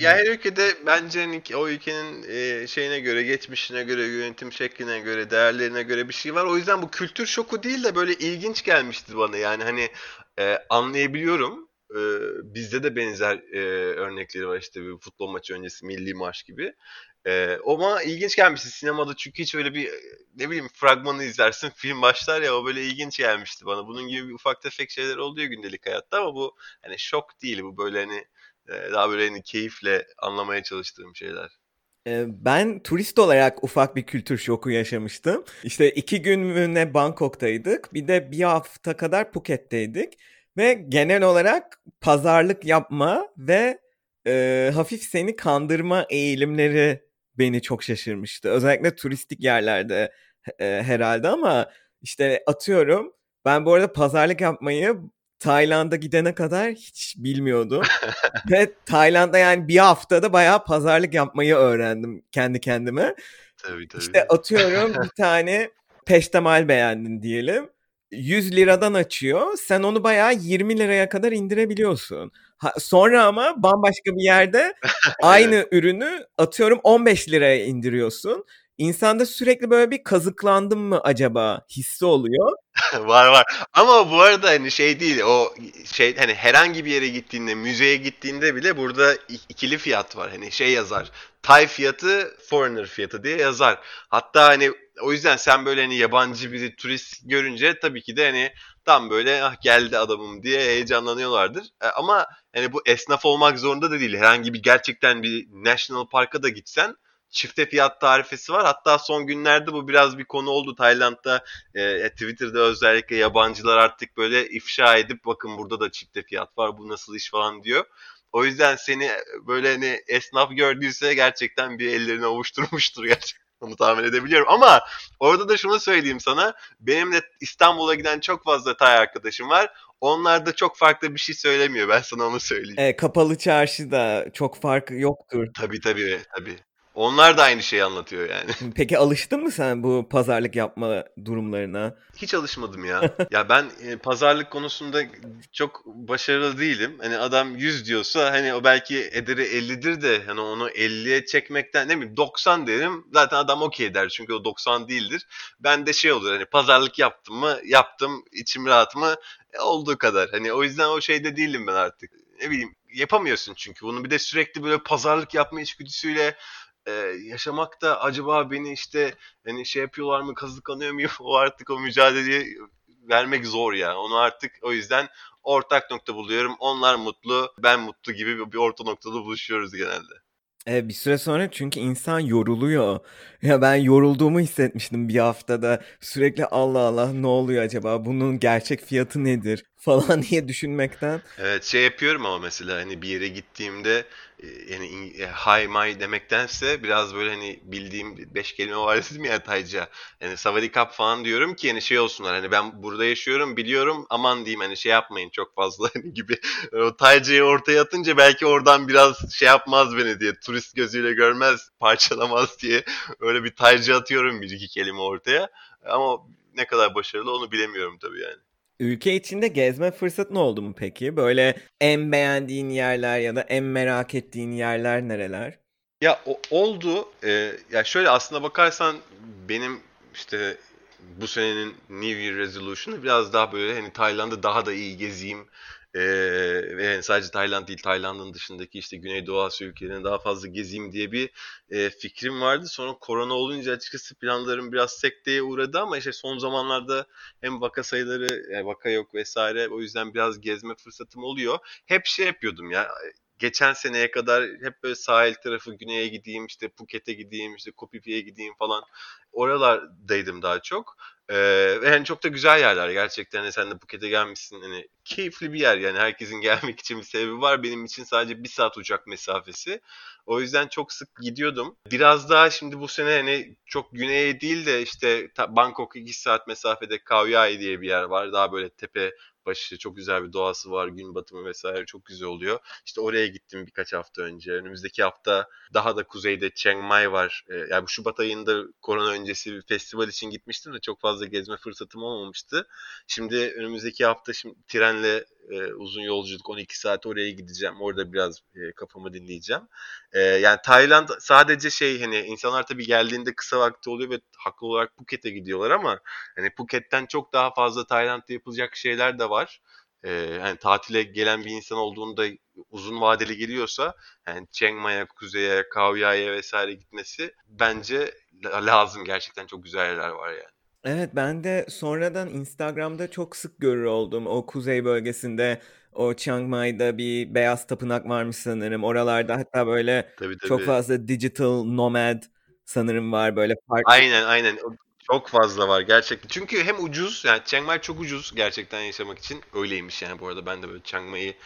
ya her ülkede bence hani o ülkenin şeyine göre, geçmişine göre, yönetim şekline göre, değerlerine göre bir şey var. O yüzden bu kültür şoku değil de böyle ilginç gelmişti bana. Yani hani anlayabiliyorum. Bizde de benzer örnekleri var, işte bir futbol maçı öncesi milli marş gibi. Ama ilginç gelmişti sinemada, çünkü hiç öyle bir ne bileyim fragmanı izlersin, film başlar ya, o böyle ilginç gelmişti bana. Bunun gibi bir ufak tefek şeyler oluyor gündelik hayatta ama bu hani şok değil, bu böyle hani daha böyle hani keyifle anlamaya çalıştığım şeyler. Ben turist olarak ufak bir kültür şoku yaşamıştım. İşte 2 günlüğüne Bangkok'taydık, bir de bir hafta kadar Phuket'teydik. Ve genel olarak pazarlık yapma ve hafif seni kandırma eğilimleri beni çok şaşırmıştı. Özellikle turistik yerlerde herhalde, ama işte atıyorum, ben bu arada pazarlık yapmayı Tayland'a gidene kadar hiç bilmiyordum. Ve Tayland'da yani bir haftada bayağı pazarlık yapmayı öğrendim kendi kendime. Tabii. İşte atıyorum bir tane peştemal beğendin diyelim. 100 liradan açıyor. Sen onu bayağı 20 liraya kadar indirebiliyorsun. Sonra ama bambaşka bir yerde aynı ürünü atıyorum 15 liraya indiriyorsun. İnsanda sürekli böyle bir kazıklandım mı acaba hissi oluyor. var. Ama bu arada hani şey değil, o şey hani herhangi bir yere gittiğinde, müzeye gittiğinde bile burada ikili fiyat var. Hani şey yazar. Thai fiyatı, foreigner fiyatı diye yazar. Hatta hani o yüzden sen böyle hani yabancı bir turist görünce tabii ki de hani tam böyle geldi adamım diye heyecanlanıyorlardır. Ama hani bu esnaf olmak zorunda da değil. Herhangi bir gerçekten bir national parka da gitsen çifte fiyat tarifesi var. Hatta son günlerde bu biraz bir konu oldu. Tayland'da Twitter'da özellikle yabancılar artık böyle ifşa edip bakın burada da çifte fiyat var, bu nasıl iş falan diyor. O yüzden seni böyle hani esnaf gördüyse gerçekten bir ellerini ovuşturmuştur gerçekten. Onu tahmin edebiliyorum. Ama orada da şunu söyleyeyim sana. Benim de İstanbul'a giden çok fazla Tay arkadaşım var. Onlar da çok farklı bir şey söylemiyor. Ben sana onu söyleyeyim. Kapalı Çarşı'da çok farkı yoktur. Tabii. Onlar da aynı şeyi anlatıyor yani. Peki alıştın mı sen bu pazarlık yapma durumlarına? Hiç alışmadım ya. Ya ben pazarlık konusunda çok başarılı değilim. Hani adam 100 diyorsa hani o belki ederi 50'dir de hani onu 50'ye çekmekten, ne bileyim, 90 derim. Zaten adam okey der çünkü o 90 değildir. Ben de şey olur, hani pazarlık yaptım mı? Yaptım. İçim rahat mı? Olduğu kadar. Hani o yüzden o şeyde değilim ben artık. Ne bileyim, yapamıyorsun çünkü. Bunu bir de sürekli böyle pazarlık yapma içgüdüsüyle yaşamak da acaba beni işte hani şey yapıyorlar mı, kazıklanıyor muyum, o artık o mücadeleyi vermek zor ya. Onu artık o yüzden ortak nokta buluyorum. Onlar mutlu, ben mutlu gibi bir orta noktada buluşuyoruz genelde. Bir süre sonra çünkü insan yoruluyor. Ya ben yorulduğumu hissetmiştim bir haftada. Sürekli Allah ne oluyor acaba? Bunun gerçek fiyatı nedir falan diye düşünmekten. Evet, şey yapıyorum ama mesela hani bir yere gittiğimde yani hi mai demektense biraz böyle hani bildiğim 5 kelime var dedim ya Tayca. Yani savadikap falan diyorum ki hani şey olsunlar. Hani ben burada yaşıyorum, biliyorum, aman diyeyim hani şey yapmayın çok fazla gibi. O Tayca'yı ortaya atınca belki oradan biraz şey yapmaz beni diye, turist gözüyle görmez, parçalamaz diye öyle bir Tayca atıyorum bir iki kelime ortaya. Ama ne kadar başarılı onu bilemiyorum tabii yani. Ülke içinde gezme fırsatın oldu mu peki? Böyle en beğendiğin yerler ya da en merak ettiğin yerler nereler? Ya oldu. Ya şöyle aslına bakarsan benim işte bu senenin New Year Resolution'u biraz daha böyle hani Tayland'ı daha da iyi gezeyim. Ve yani sadece Tayland değil, Tayland'ın dışındaki işte Güneydoğu Asya ülkelerini daha fazla gezeyim diye bir fikrim vardı. Sonra korona olunca açıkçası planlarım biraz sekteye uğradı ama işte son zamanlarda hem vaka sayıları, yani vaka yok vesaire, o yüzden biraz gezme fırsatım oluyor. Hep şey yapıyordum ya. Geçen seneye kadar hep böyle sahil tarafı, güneye gideyim, işte Phuket'e gideyim, işte Koh Phi Phi'ye gideyim falan. Oralardaydım daha çok. Ve hani çok da güzel yerler gerçekten. Hani sen de Phuket'e gelmişsin. Hani keyifli bir yer yani, herkesin gelmek için bir sebebi var. Benim için sadece 1 saat uçak mesafesi. O yüzden çok sık gidiyordum. Biraz daha şimdi bu sene hani çok güneye değil de işte Bangkok 2 saat mesafede Khao Yai diye bir yer var. Daha böyle tepe başı, çok güzel bir doğası var. Gün batımı vesaire çok güzel oluyor. İşte oraya gittim birkaç hafta önce. Önümüzdeki hafta daha da kuzeyde Chiang Mai var. Yani bu Şubat ayında korona öncesi bir festival için gitmiştim de çok fazla gezme fırsatım olmamıştı. Şimdi önümüzdeki hafta şimdi trenle uzun yolculuk, 12 saat oraya gideceğim. Orada biraz kafamı dinleyeceğim. Yani Tayland sadece şey, hani insanlar tabii geldiğinde kısa vakti oluyor ve haklı olarak Phuket'e gidiyorlar ama hani Phuket'ten çok daha fazla Tayland'da yapılacak şeyler de var. Yani tatile gelen bir insan olduğunda uzun vadeli geliyorsa yani Chiang Mai'ye, Kuzey'e, Khao Yai'ye vesaire gitmesi bence lazım. Gerçekten çok güzel yerler var yani. Evet, ben de sonradan Instagram'da çok sık görür oldum. O kuzey bölgesinde, o Chiang Mai'da bir beyaz tapınak varmış sanırım. Oralarda hatta böyle tabii. Çok fazla digital nomad sanırım var böyle. Aynen. Çok fazla var gerçekten. Çünkü hem ucuz, yani Chiang Mai çok ucuz gerçekten yaşamak için. Öyleymiş yani, bu arada ben de böyle Chiang Mai'yi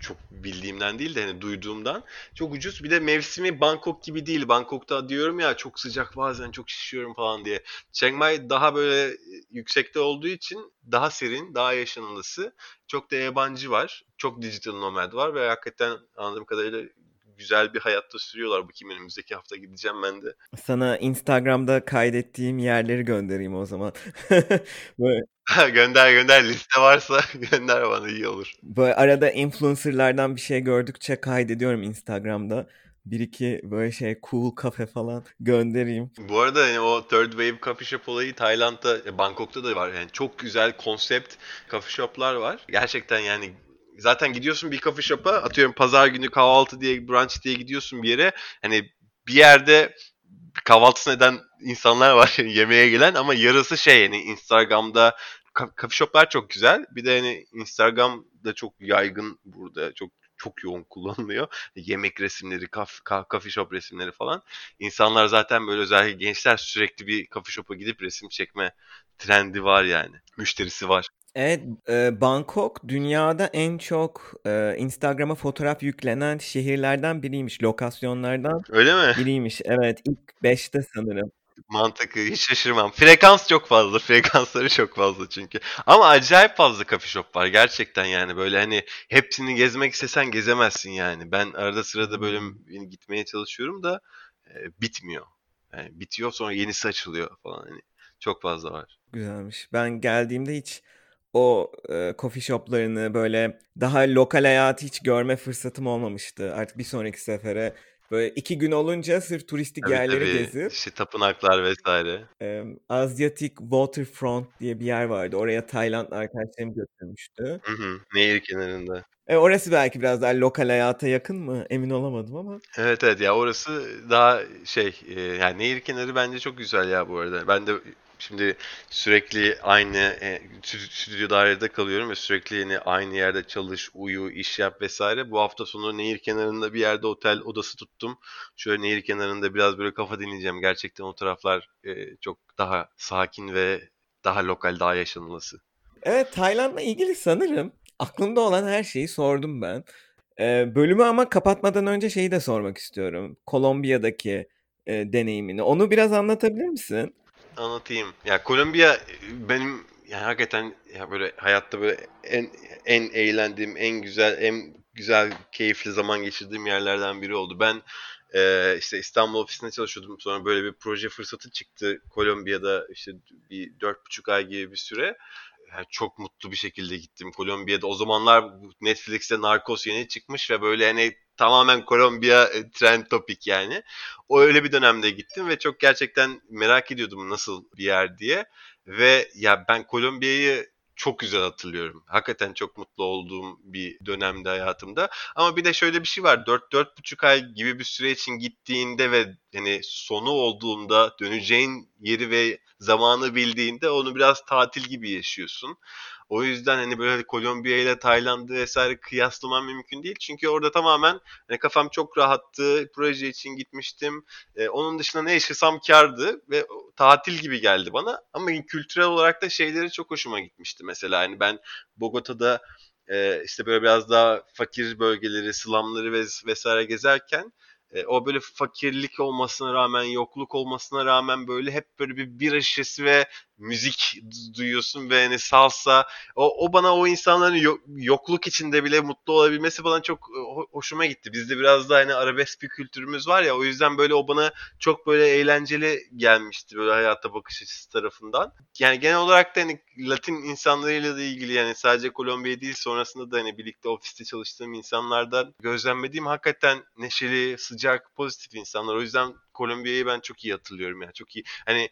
çok bildiğimden değil de hani duyduğumdan çok ucuz. Bir de mevsimi Bangkok gibi değil. Bangkok'ta diyorum ya çok sıcak, bazen çok şişiyorum falan diye. Chiang Mai daha böyle yüksekte olduğu için daha serin, daha yaşanılısı. Çok da yabancı var. Çok digital nomad var ve hakikaten anladığım kadarıyla güzel bir hayatta sürüyorlar. Bakayım önümüzdeki hafta gideceğim ben de. Sana Instagram'da kaydettiğim yerleri göndereyim o zaman. Böyle. Gönder liste varsa gönder bana, iyi olur. Böyle arada influencerlardan bir şey gördükçe kaydediyorum Instagram'da. Bir iki böyle şey cool kafe falan göndereyim. Bu arada yani o third wave coffee shop olayı Tayland'da, Bangkok'ta da var. Yani çok güzel konsept coffee shop'lar var. Gerçekten yani zaten gidiyorsun bir coffee shop'a, atıyorum pazar günü kahvaltı diye, brunch diye gidiyorsun bir yere. Hani bir yerde kahvaltısını eden insanlar var yemeğe gelen, ama yarısı şey yani Instagram'da coffee shop'lar çok güzel. Bir de hani Instagram da çok yaygın burada, çok yoğun kullanılıyor. Yemek resimleri, coffee shop resimleri falan. İnsanlar zaten böyle, özellikle gençler sürekli bir coffee shop'a gidip resim çekme trendi var yani. Müşterisi var. Evet, Bangkok dünyada en çok Instagram'a fotoğraf yüklenen şehirlerden biriymiş. Lokasyonlardan öyle mi? Biriymiş. Evet, ilk 5'te sanırım. Mantıklı, hiç şaşırmam. Frekans çok fazla, frekansları çok fazla çünkü. Ama acayip fazla coffee shop var gerçekten yani, böyle hani hepsini gezmek istesen gezemezsin yani. Ben arada sırada böyle gitmeye çalışıyorum da bitmiyor. Yani bitiyor, sonra yenisi açılıyor falan hani. Çok fazla var. Güzelmiş. Ben geldiğimde hiç o coffee shoplarını, böyle daha lokal hayatı hiç görme fırsatım olmamıştı. Artık bir sonraki sefere böyle 2 gün olunca sırf turistik yerleri gezip. İşte tapınaklar vesaire. Asiatic Waterfront diye bir yer vardı. Oraya Tayland arkadaşlarım götürmüştü. Hı, nehir kenarında. Orası belki biraz daha lokal hayata yakın mı? Emin olamadım ama. Evet ya, orası daha şey yani nehir kenarı bence çok güzel ya bu arada. Ben de şimdi sürekli aynı stüdyo dairede kalıyorum ve sürekli yine aynı yerde çalış, uyu, iş yap vesaire. Bu hafta sonu nehir kenarında bir yerde otel odası tuttum. Şöyle nehir kenarında biraz böyle kafa dinleyeceğim. Gerçekten o taraflar çok daha sakin ve daha lokal, daha yaşanılası. Evet, Tayland'la ilgili sanırım aklımda olan her şeyi sordum ben. Bölümü ama kapatmadan önce şeyi de sormak istiyorum. Kolombiya'daki deneyimini. Onu biraz anlatabilir misin? Anlatayım. Ya Kolombiya benim yani hakikaten ya böyle hayatta böyle en eğlendiğim, en güzel keyifli zaman geçirdiğim yerlerden biri oldu. Ben işte İstanbul ofisinde çalışıyordum. Sonra böyle bir proje fırsatı çıktı Kolombiya'da, işte bir 4,5 ay gibi bir süre. Yani çok mutlu bir şekilde gittim Kolombiya'da. O zamanlar Netflix'te Narcos yeni çıkmış ve böyle hani tamamen Kolombiya trend topic yani. O öyle bir dönemde gittim ve çok gerçekten merak ediyordum nasıl bir yer diye. Ve ya ben Kolombiya'yı çok güzel hatırlıyorum. Hakikaten çok mutlu olduğum bir dönemde hayatımda. Ama bir de şöyle bir şey var. 4-4,5 ay gibi bir süre için gittiğinde ve hani sonu olduğunda döneceğin yeri ve zamanı bildiğinde onu biraz tatil gibi yaşıyorsun. O yüzden hani böyle Kolombiya ile Tayland'ı vesaire kıyaslamam mümkün değil. Çünkü orada tamamen hani kafam çok rahattı. Proje için gitmiştim. Onun dışında ne yaşasam kârdı ve tatil gibi geldi bana. Ama kültürel olarak da şeyleri çok hoşuma gitmişti mesela. Hani ben Bogota'da işte böyle biraz daha fakir bölgeleri, slumları vesaire gezerken o böyle fakirlik olmasına rağmen, yokluk olmasına rağmen böyle hep böyle bir bira şişesi ve müzik duyuyorsun ve hani salsa. O bana o insanların yokluk içinde bile mutlu olabilmesi falan çok hoşuma gitti. Bizde biraz daha hani arabesk bir kültürümüz var ya, o yüzden böyle o bana çok böyle eğlenceli gelmişti böyle hayata bakış açısı tarafından. Yani genel olarak da hani Latin insanlarıyla da ilgili, yani sadece Kolombiya değil, sonrasında da hani birlikte ofiste çalıştığım insanlardan gözlemlediğim hakikaten neşeli, sıcak, pozitif insanlar. O yüzden Kolombiya'yı ben çok iyi hatırlıyorum ya. Çok iyi. Hani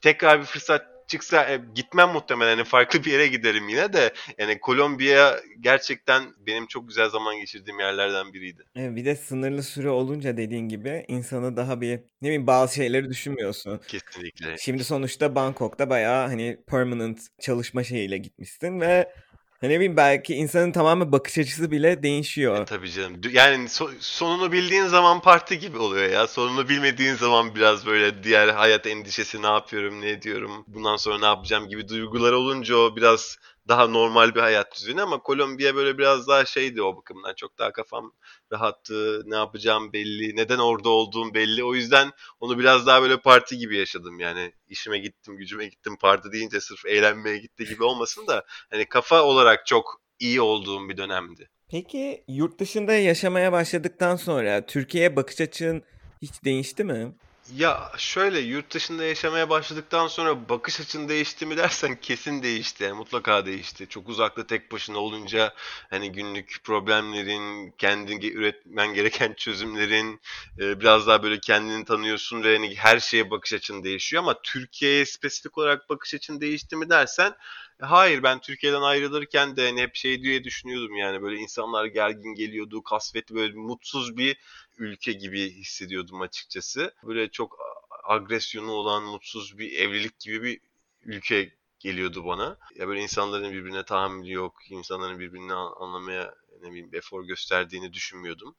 tekrar bir fırsat çıksa gitmem muhtemelen. Hani farklı bir yere giderim yine de. Yani Kolombiya gerçekten benim çok güzel zaman geçirdiğim yerlerden biriydi. Bir de sınırlı süre olunca dediğin gibi insanı daha bir, ne bileyim, bazı şeyleri düşünmüyorsun. Kesinlikle. Şimdi sonuçta Bangkok'ta bayağı hani permanent çalışma şeyiyle gitmişsin ve Ne bileyim, belki insanın tamamen bakış açısı bile değişiyor. Tabii canım. Yani sonunu bildiğin zaman parti gibi oluyor ya. Sonunu bilmediğin zaman biraz böyle diğer hayat endişesi, ne yapıyorum, ne ediyorum, bundan sonra ne yapacağım gibi duygular olunca o biraz daha normal bir hayat düzeni. Ama Kolombiya böyle biraz daha şeydi o bakımdan. Çok daha kafam rahattı. Ne yapacağım belli. Neden orada olduğum belli. O yüzden onu biraz daha böyle parti gibi yaşadım yani. İşime gittim, gücüme gittim. Parti deyince sırf eğlenmeye gitti gibi olmasın da hani kafa olarak çok iyi olduğum bir dönemdi. Peki yurt dışında yaşamaya başladıktan sonra Türkiye'ye bakış açın hiç değişti mi? Ya şöyle, yurt dışında yaşamaya başladıktan sonra bakış açın değişti mi dersen kesin değişti. Yani mutlaka değişti. Çok uzakta tek başına olunca hani günlük problemlerin, kendini üretmen gereken çözümlerin, biraz daha böyle kendini tanıyorsun ve hani her şeye bakış açın değişiyor. Ama Türkiye'ye spesifik olarak bakış açın değişti mi dersen hayır, ben Türkiye'den ayrılırken de hani hep şey diye düşünüyordum yani, böyle insanlar gergin geliyordu, kasvetli, böyle mutsuz bir ülke gibi hissediyordum açıkçası. Böyle çok agresyonu olan, mutsuz bir evlilik gibi bir ülke geliyordu bana. Ya böyle insanların birbirine tahammülü yok, insanların birbirini anlamaya, ne bileyim, efor gösterdiğini düşünmüyordum.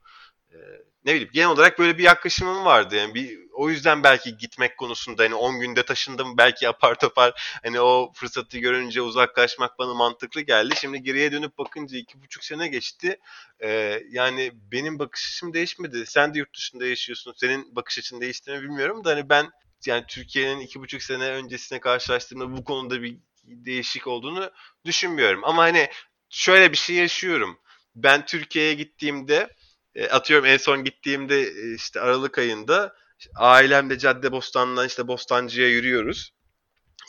Ne bileyim, genel olarak böyle bir yaklaşımım vardı yani, o yüzden belki gitmek konusunda hani 10 günde taşındım, belki apar topar hani o fırsatı görünce uzaklaşmak bana mantıklı geldi. Şimdi geriye dönüp bakınca 2,5 sene geçti, yani benim bakış açım değişmedi. Sen de yurt dışında yaşıyorsun, senin bakış açın değişti mi bilmiyorum da hani ben yani Türkiye'nin 2,5 sene öncesine karşılaştığımda bu konuda bir değişik olduğunu düşünmüyorum. Ama hani şöyle bir şey yaşıyorum, ben Türkiye'ye gittiğimde, atıyorum en son gittiğimde işte Aralık ayında ailemle Caddebostan'dan işte Bostancı'ya yürüyoruz.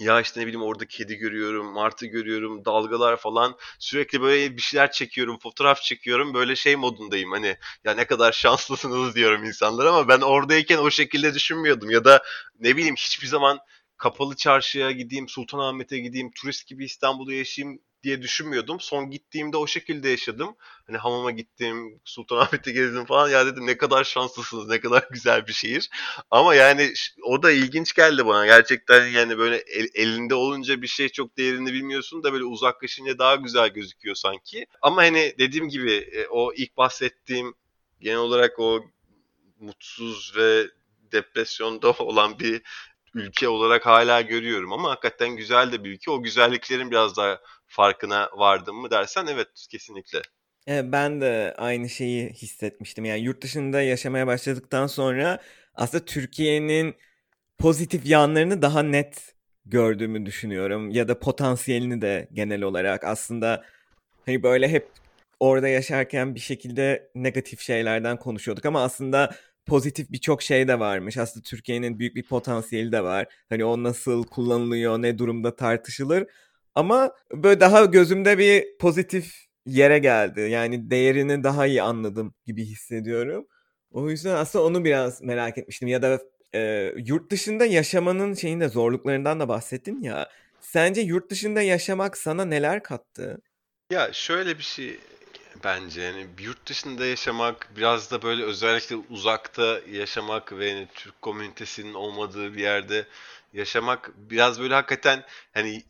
Ya işte ne bileyim, orada kedi görüyorum, martı görüyorum, dalgalar falan. Sürekli böyle bir şeyler çekiyorum, fotoğraf çekiyorum. Böyle şey modundayım hani, ya ne kadar şanslısınız diyorum insanlara, ama ben oradayken o şekilde düşünmüyordum. Ya da ne bileyim, hiçbir zaman Kapalı Çarşı'ya gideyim, Sultanahmet'e gideyim, turist gibi İstanbul'u yaşayayım diye düşünmüyordum. Son gittiğimde o şekilde yaşadım. Hani hamama gittim, Sultanahmet'e gezdim falan. Ya dedim ne kadar şanslısınız, ne kadar güzel bir şehir. Ama yani o da ilginç geldi bana. Gerçekten yani böyle elinde olunca bir şey çok değerini bilmiyorsun da böyle uzaklaşınca daha güzel gözüküyor sanki. Ama hani dediğim gibi o ilk bahsettiğim genel olarak o mutsuz ve depresyonda olan bir ülke olarak hala görüyorum. Ama hakikaten güzel de bir ülke. O güzelliklerin biraz daha farkına vardım mı dersen evet, kesinlikle. Ben de aynı şeyi hissetmiştim. Yani yurt dışında yaşamaya başladıktan sonra aslında Türkiye'nin pozitif yanlarını daha net gördüğümü düşünüyorum. Ya da potansiyelini de genel olarak. Aslında hani böyle hep orada yaşarken bir şekilde negatif şeylerden konuşuyorduk ama aslında pozitif birçok şey de varmış. Aslında Türkiye'nin büyük bir potansiyeli de var. Hani o nasıl kullanılıyor, ne durumda tartışılır. Ama böyle daha gözümde bir pozitif yere geldi. Yani değerini daha iyi anladım gibi hissediyorum. O yüzden aslında onu biraz merak etmiştim. Ya da yurt dışında yaşamanın şeyinde zorluklarından da bahsettin ya. Sence yurt dışında yaşamak sana neler kattı? Ya şöyle bir şey bence, yani yurt dışında yaşamak, biraz da böyle özellikle uzakta yaşamak ve yani Türk komünitesinin olmadığı bir yerde yaşamak biraz böyle hakikaten hani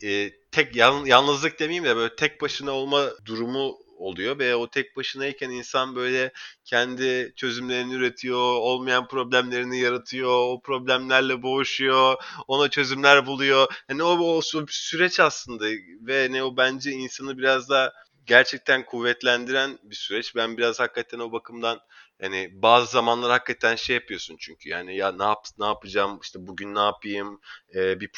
tek yalnızlık demeyeyim de böyle tek başına olma durumu oluyor ve o tek başınayken insan böyle kendi çözümlerini üretiyor, olmayan problemlerini yaratıyor, o problemlerle boğuşuyor, ona çözümler buluyor. Yani o süreç aslında ve ne o bence insanı biraz da gerçekten kuvvetlendiren bir süreç. Ben biraz hakikaten o bakımdan yani bazı zamanlar hakikaten şey yapıyorsun çünkü yani ya ne yapacağım, işte bugün ne yapayım, bir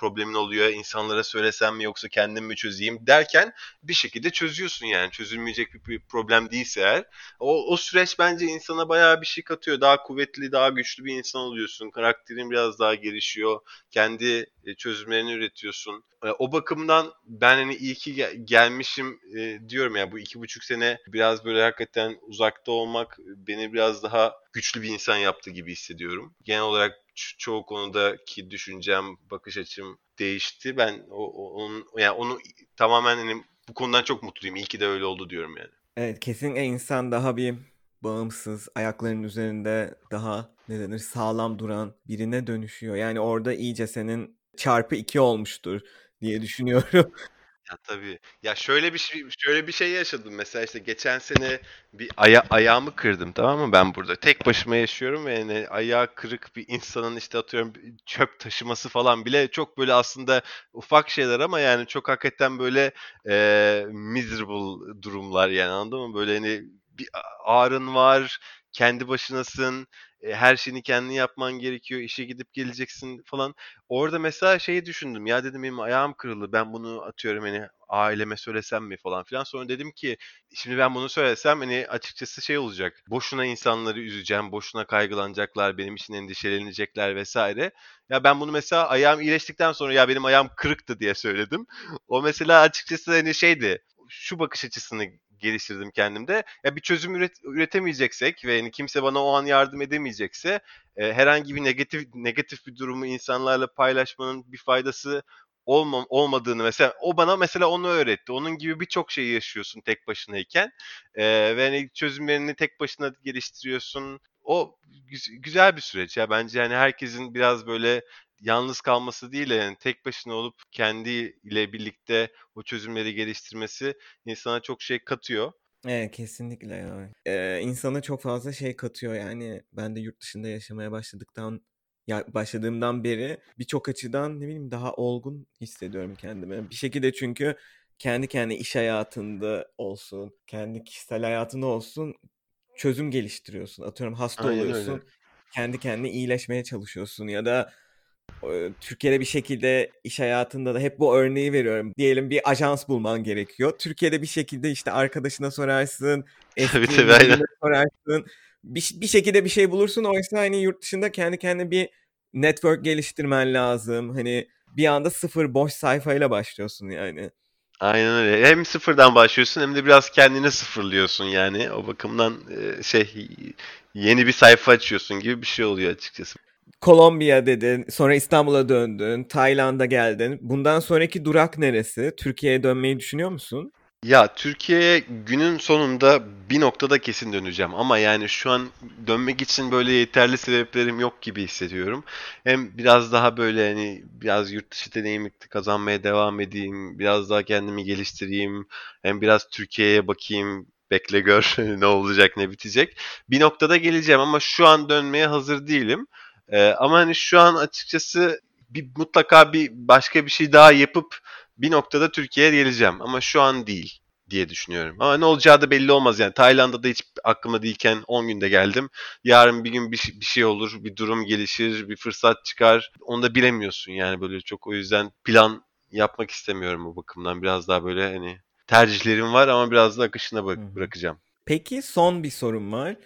problemin oluyor, insanlara söylesem mi yoksa kendim mi çözeyim derken bir şekilde çözüyorsun yani, çözülmeyecek bir problem değilse eğer. O süreç bence insana bayağı bir şey katıyor, daha kuvvetli, daha güçlü bir insan oluyorsun, karakterin biraz daha gelişiyor, kendi çözümlerini üretiyorsun. O bakımdan ben hani iyi ki gelmişim diyorum ya, bu 2,5 sene biraz böyle hakikaten uzakta olmak beni biraz daha güçlü bir insan yaptı gibi hissediyorum. Genel olarak çoğu konudaki düşüncem, bakış açım değişti. Ben onu tamamen hani bu konudan çok mutluyum. İyi ki de öyle oldu diyorum yani. Evet, kesinlikle insan daha bir bağımsız, ayaklarının üzerinde daha sağlam duran birine dönüşüyor. Yani orada iyice senin çarpı 2 olmuştur diye düşünüyorum. Ya tabii. Ya şöyle bir şey yaşadım mesela, işte geçen sene bir ayağımı kırdım, tamam mı? Ben burada tek başıma yaşıyorum ve yani ayağı kırık bir insanın işte atıyorum çöp taşıması falan bile çok böyle aslında ufak şeyler ama yani çok hakikaten böyle miserable durumlar yani, anladın mı? Böyle hani bir ağrın var, kendi başınasın, her şeyini kendin yapman gerekiyor, işe gidip geleceksin falan. Orada mesela şeyi düşündüm, ya dedim benim ayağım kırıldı, ben bunu atıyorum hani aileme söylesem mi falan filan. Sonra dedim ki şimdi ben bunu söylesem hani açıkçası şey olacak, boşuna insanları üzeceğim, boşuna kaygılanacaklar, benim için endişelenecekler vesaire. Ya ben bunu mesela ayağım iyileştikten sonra ya benim ayağım kırıktı diye söyledim. O mesela açıkçası hani şeydi, şu bakış açısını geliştirdim kendimde. Ya bir çözüm üretemeyeceksek ve yani kimse bana o an yardım edemeyecekse herhangi bir negatif bir durumu insanlarla paylaşmanın bir faydası olmadığını mesela o bana mesela onu öğretti. Onun gibi birçok şeyi yaşıyorsun tek başınayken ve hani çözümlerini tek başına geliştiriyorsun. O güzel bir süreç ya bence, yani herkesin biraz böyle yalnız kalması değil de yani tek başına olup kendiyle birlikte o çözümleri geliştirmesi insana çok şey katıyor. Evet, kesinlikle ya. İnsana çok fazla şey katıyor yani. Ben de yurt dışında yaşamaya başladığımdan beri birçok açıdan ne bileyim daha olgun hissediyorum kendimi. Bir şekilde çünkü kendi iş hayatında olsun, kendi kişisel hayatında olsun çözüm geliştiriyorsun. Atıyorum hasta aynen oluyorsun, öyle. Kendi iyileşmeye çalışıyorsun ya da Türkiye'de bir şekilde iş hayatında da hep bu örneği veriyorum. Diyelim bir ajans bulman gerekiyor. Türkiye'de bir şekilde işte arkadaşına sorarsın, eskilerine sorarsın. Bir şekilde bir şey bulursun. Oysa hani yurt dışında kendi bir network geliştirmen lazım. Hani bir anda sıfır boş sayfayla başlıyorsun yani. Aynen öyle. Hem sıfırdan başlıyorsun hem de biraz kendini sıfırlıyorsun yani. O bakımdan yeni bir sayfa açıyorsun gibi bir şey oluyor açıkçası. Kolombiya dedin, sonra İstanbul'a döndün, Tayland'a geldin. Bundan sonraki durak neresi? Türkiye'ye dönmeyi düşünüyor musun? Ya Türkiye'ye günün sonunda bir noktada kesin döneceğim ama yani şu an dönmek için böyle yeterli sebeplerim yok gibi hissediyorum. Hem biraz daha böyle hani biraz yurt dışı deneyimi kazanmaya devam edeyim, biraz daha kendimi geliştireyim, hem biraz Türkiye'ye bakayım. Bekle gör ne olacak ne bitecek. Bir noktada geleceğim ama şu an dönmeye hazır değilim. Ama hani şu an açıkçası mutlaka bir başka bir şey daha yapıp bir noktada Türkiye'ye geleceğim. Ama şu an değil diye düşünüyorum. Ama ne olacağı da belli olmaz yani. Tayland'da da hiç aklımda değilken 10 günde geldim. Yarın bir gün bir şey olur, bir durum gelişir, bir fırsat çıkar. Onu da bilemiyorsun yani böyle çok. O yüzden plan yapmak istemiyorum bu bakımdan. Biraz daha böyle hani tercihlerim var ama biraz da akışına bırakacağım. Peki son bir sorum var.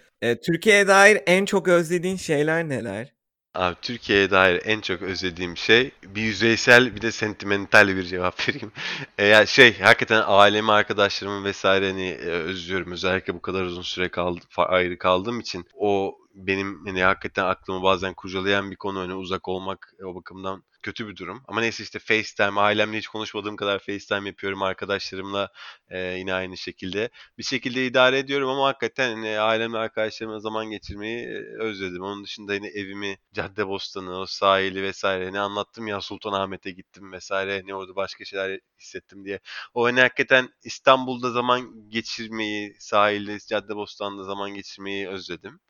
Türkiye'ye dair en çok özlediğin şeyler neler? Abi Türkiye'ye dair en çok özlediğim şey, bir yüzeysel bir de sentimental bir cevap vereyim. Yani hakikaten ailemi, arkadaşlarımı vesaire hani özlüyorum. Özellikle bu kadar uzun süre ayrı kaldığım için o benim hani hakikaten aklımı bazen kurcalayan bir konu, hani uzak olmak o bakımdan kötü bir durum. Ama neyse işte FaceTime, ailemle hiç konuşmadığım kadar FaceTime yapıyorum. Arkadaşlarımla yine aynı şekilde. Bir şekilde idare ediyorum ama hakikaten hani ailemle, arkadaşlarımla zaman geçirmeyi özledim. Onun dışında yine evimi, Caddebostan'ı, o sahili vesaire. Hani anlattım ya, Sultanahmet'e gittim vesaire. Hani orada başka şeyler hissettim diye. O hani hakikaten İstanbul'da zaman geçirmeyi, sahilde, Caddebostan'da zaman geçirmeyi özledim.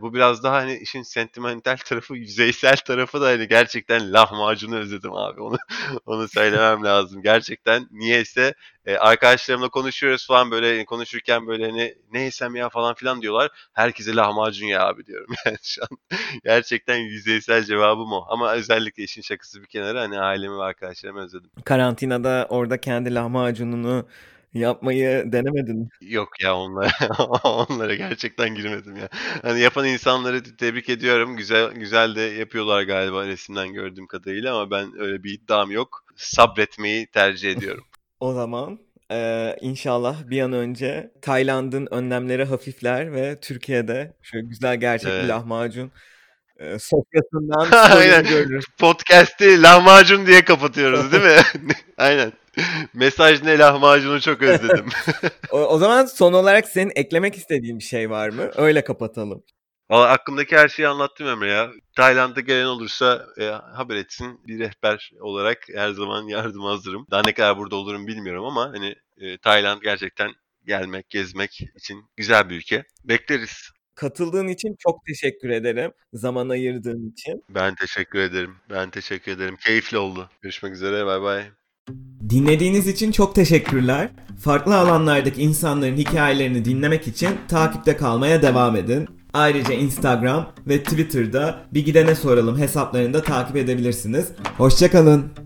Bu biraz daha hani işin sentimental tarafı, yüzeysel tarafı da hani gerçekten lahmacunu özledim abi. Onu söylemem lazım. Gerçekten niyeyse arkadaşlarımla konuşuyoruz falan, böyle konuşurken böyle hani ne yesem ya falan filan diyorlar. Herkese lahmacun ya abi diyorum yani şu an. Gerçekten yüzeysel cevabım o. Ama özellikle işin şakası bir kenara hani ailemi ve arkadaşlarımı özledim. Karantinada orada kendi lahmacununu yapmayı denemedin mi? Yok ya, onlara gerçekten girmedim ya. Hani yapan insanları tebrik ediyorum. Güzel de yapıyorlar galiba resimden gördüğüm kadarıyla ama ben öyle bir iddiam yok. Sabretmeyi tercih ediyorum. O zaman inşallah bir an önce Tayland'ın önlemleri hafifler ve Türkiye'de şöyle güzel gerçek bir lahmacun sofrasından soyunu görürüz. Podcast'i lahmacun diye kapatıyoruz değil mi? Aynen. Mesaj ne, lahmacunu çok özledim. O zaman son olarak senin eklemek istediğin bir şey var mı? Öyle kapatalım. Valla aklımdaki her şeyi anlattım Emre ya. Tayland'a gelen olursa haber etsin. Bir rehber olarak her zaman yardıma hazırım. Daha ne kadar burada olurum bilmiyorum ama hani Tayland gerçekten gelmek, gezmek için güzel bir ülke. Bekleriz. Katıldığın için çok teşekkür ederim. Zaman ayırdığın için. Ben teşekkür ederim. Keyifli oldu. Görüşmek üzere. Bay bay. Dinlediğiniz için çok teşekkürler. Farklı alanlardaki insanların hikayelerini dinlemek için takipte kalmaya devam edin. Ayrıca Instagram ve Twitter'da Bir Gidene Soralım hesaplarını da takip edebilirsiniz. Hoşça kalın.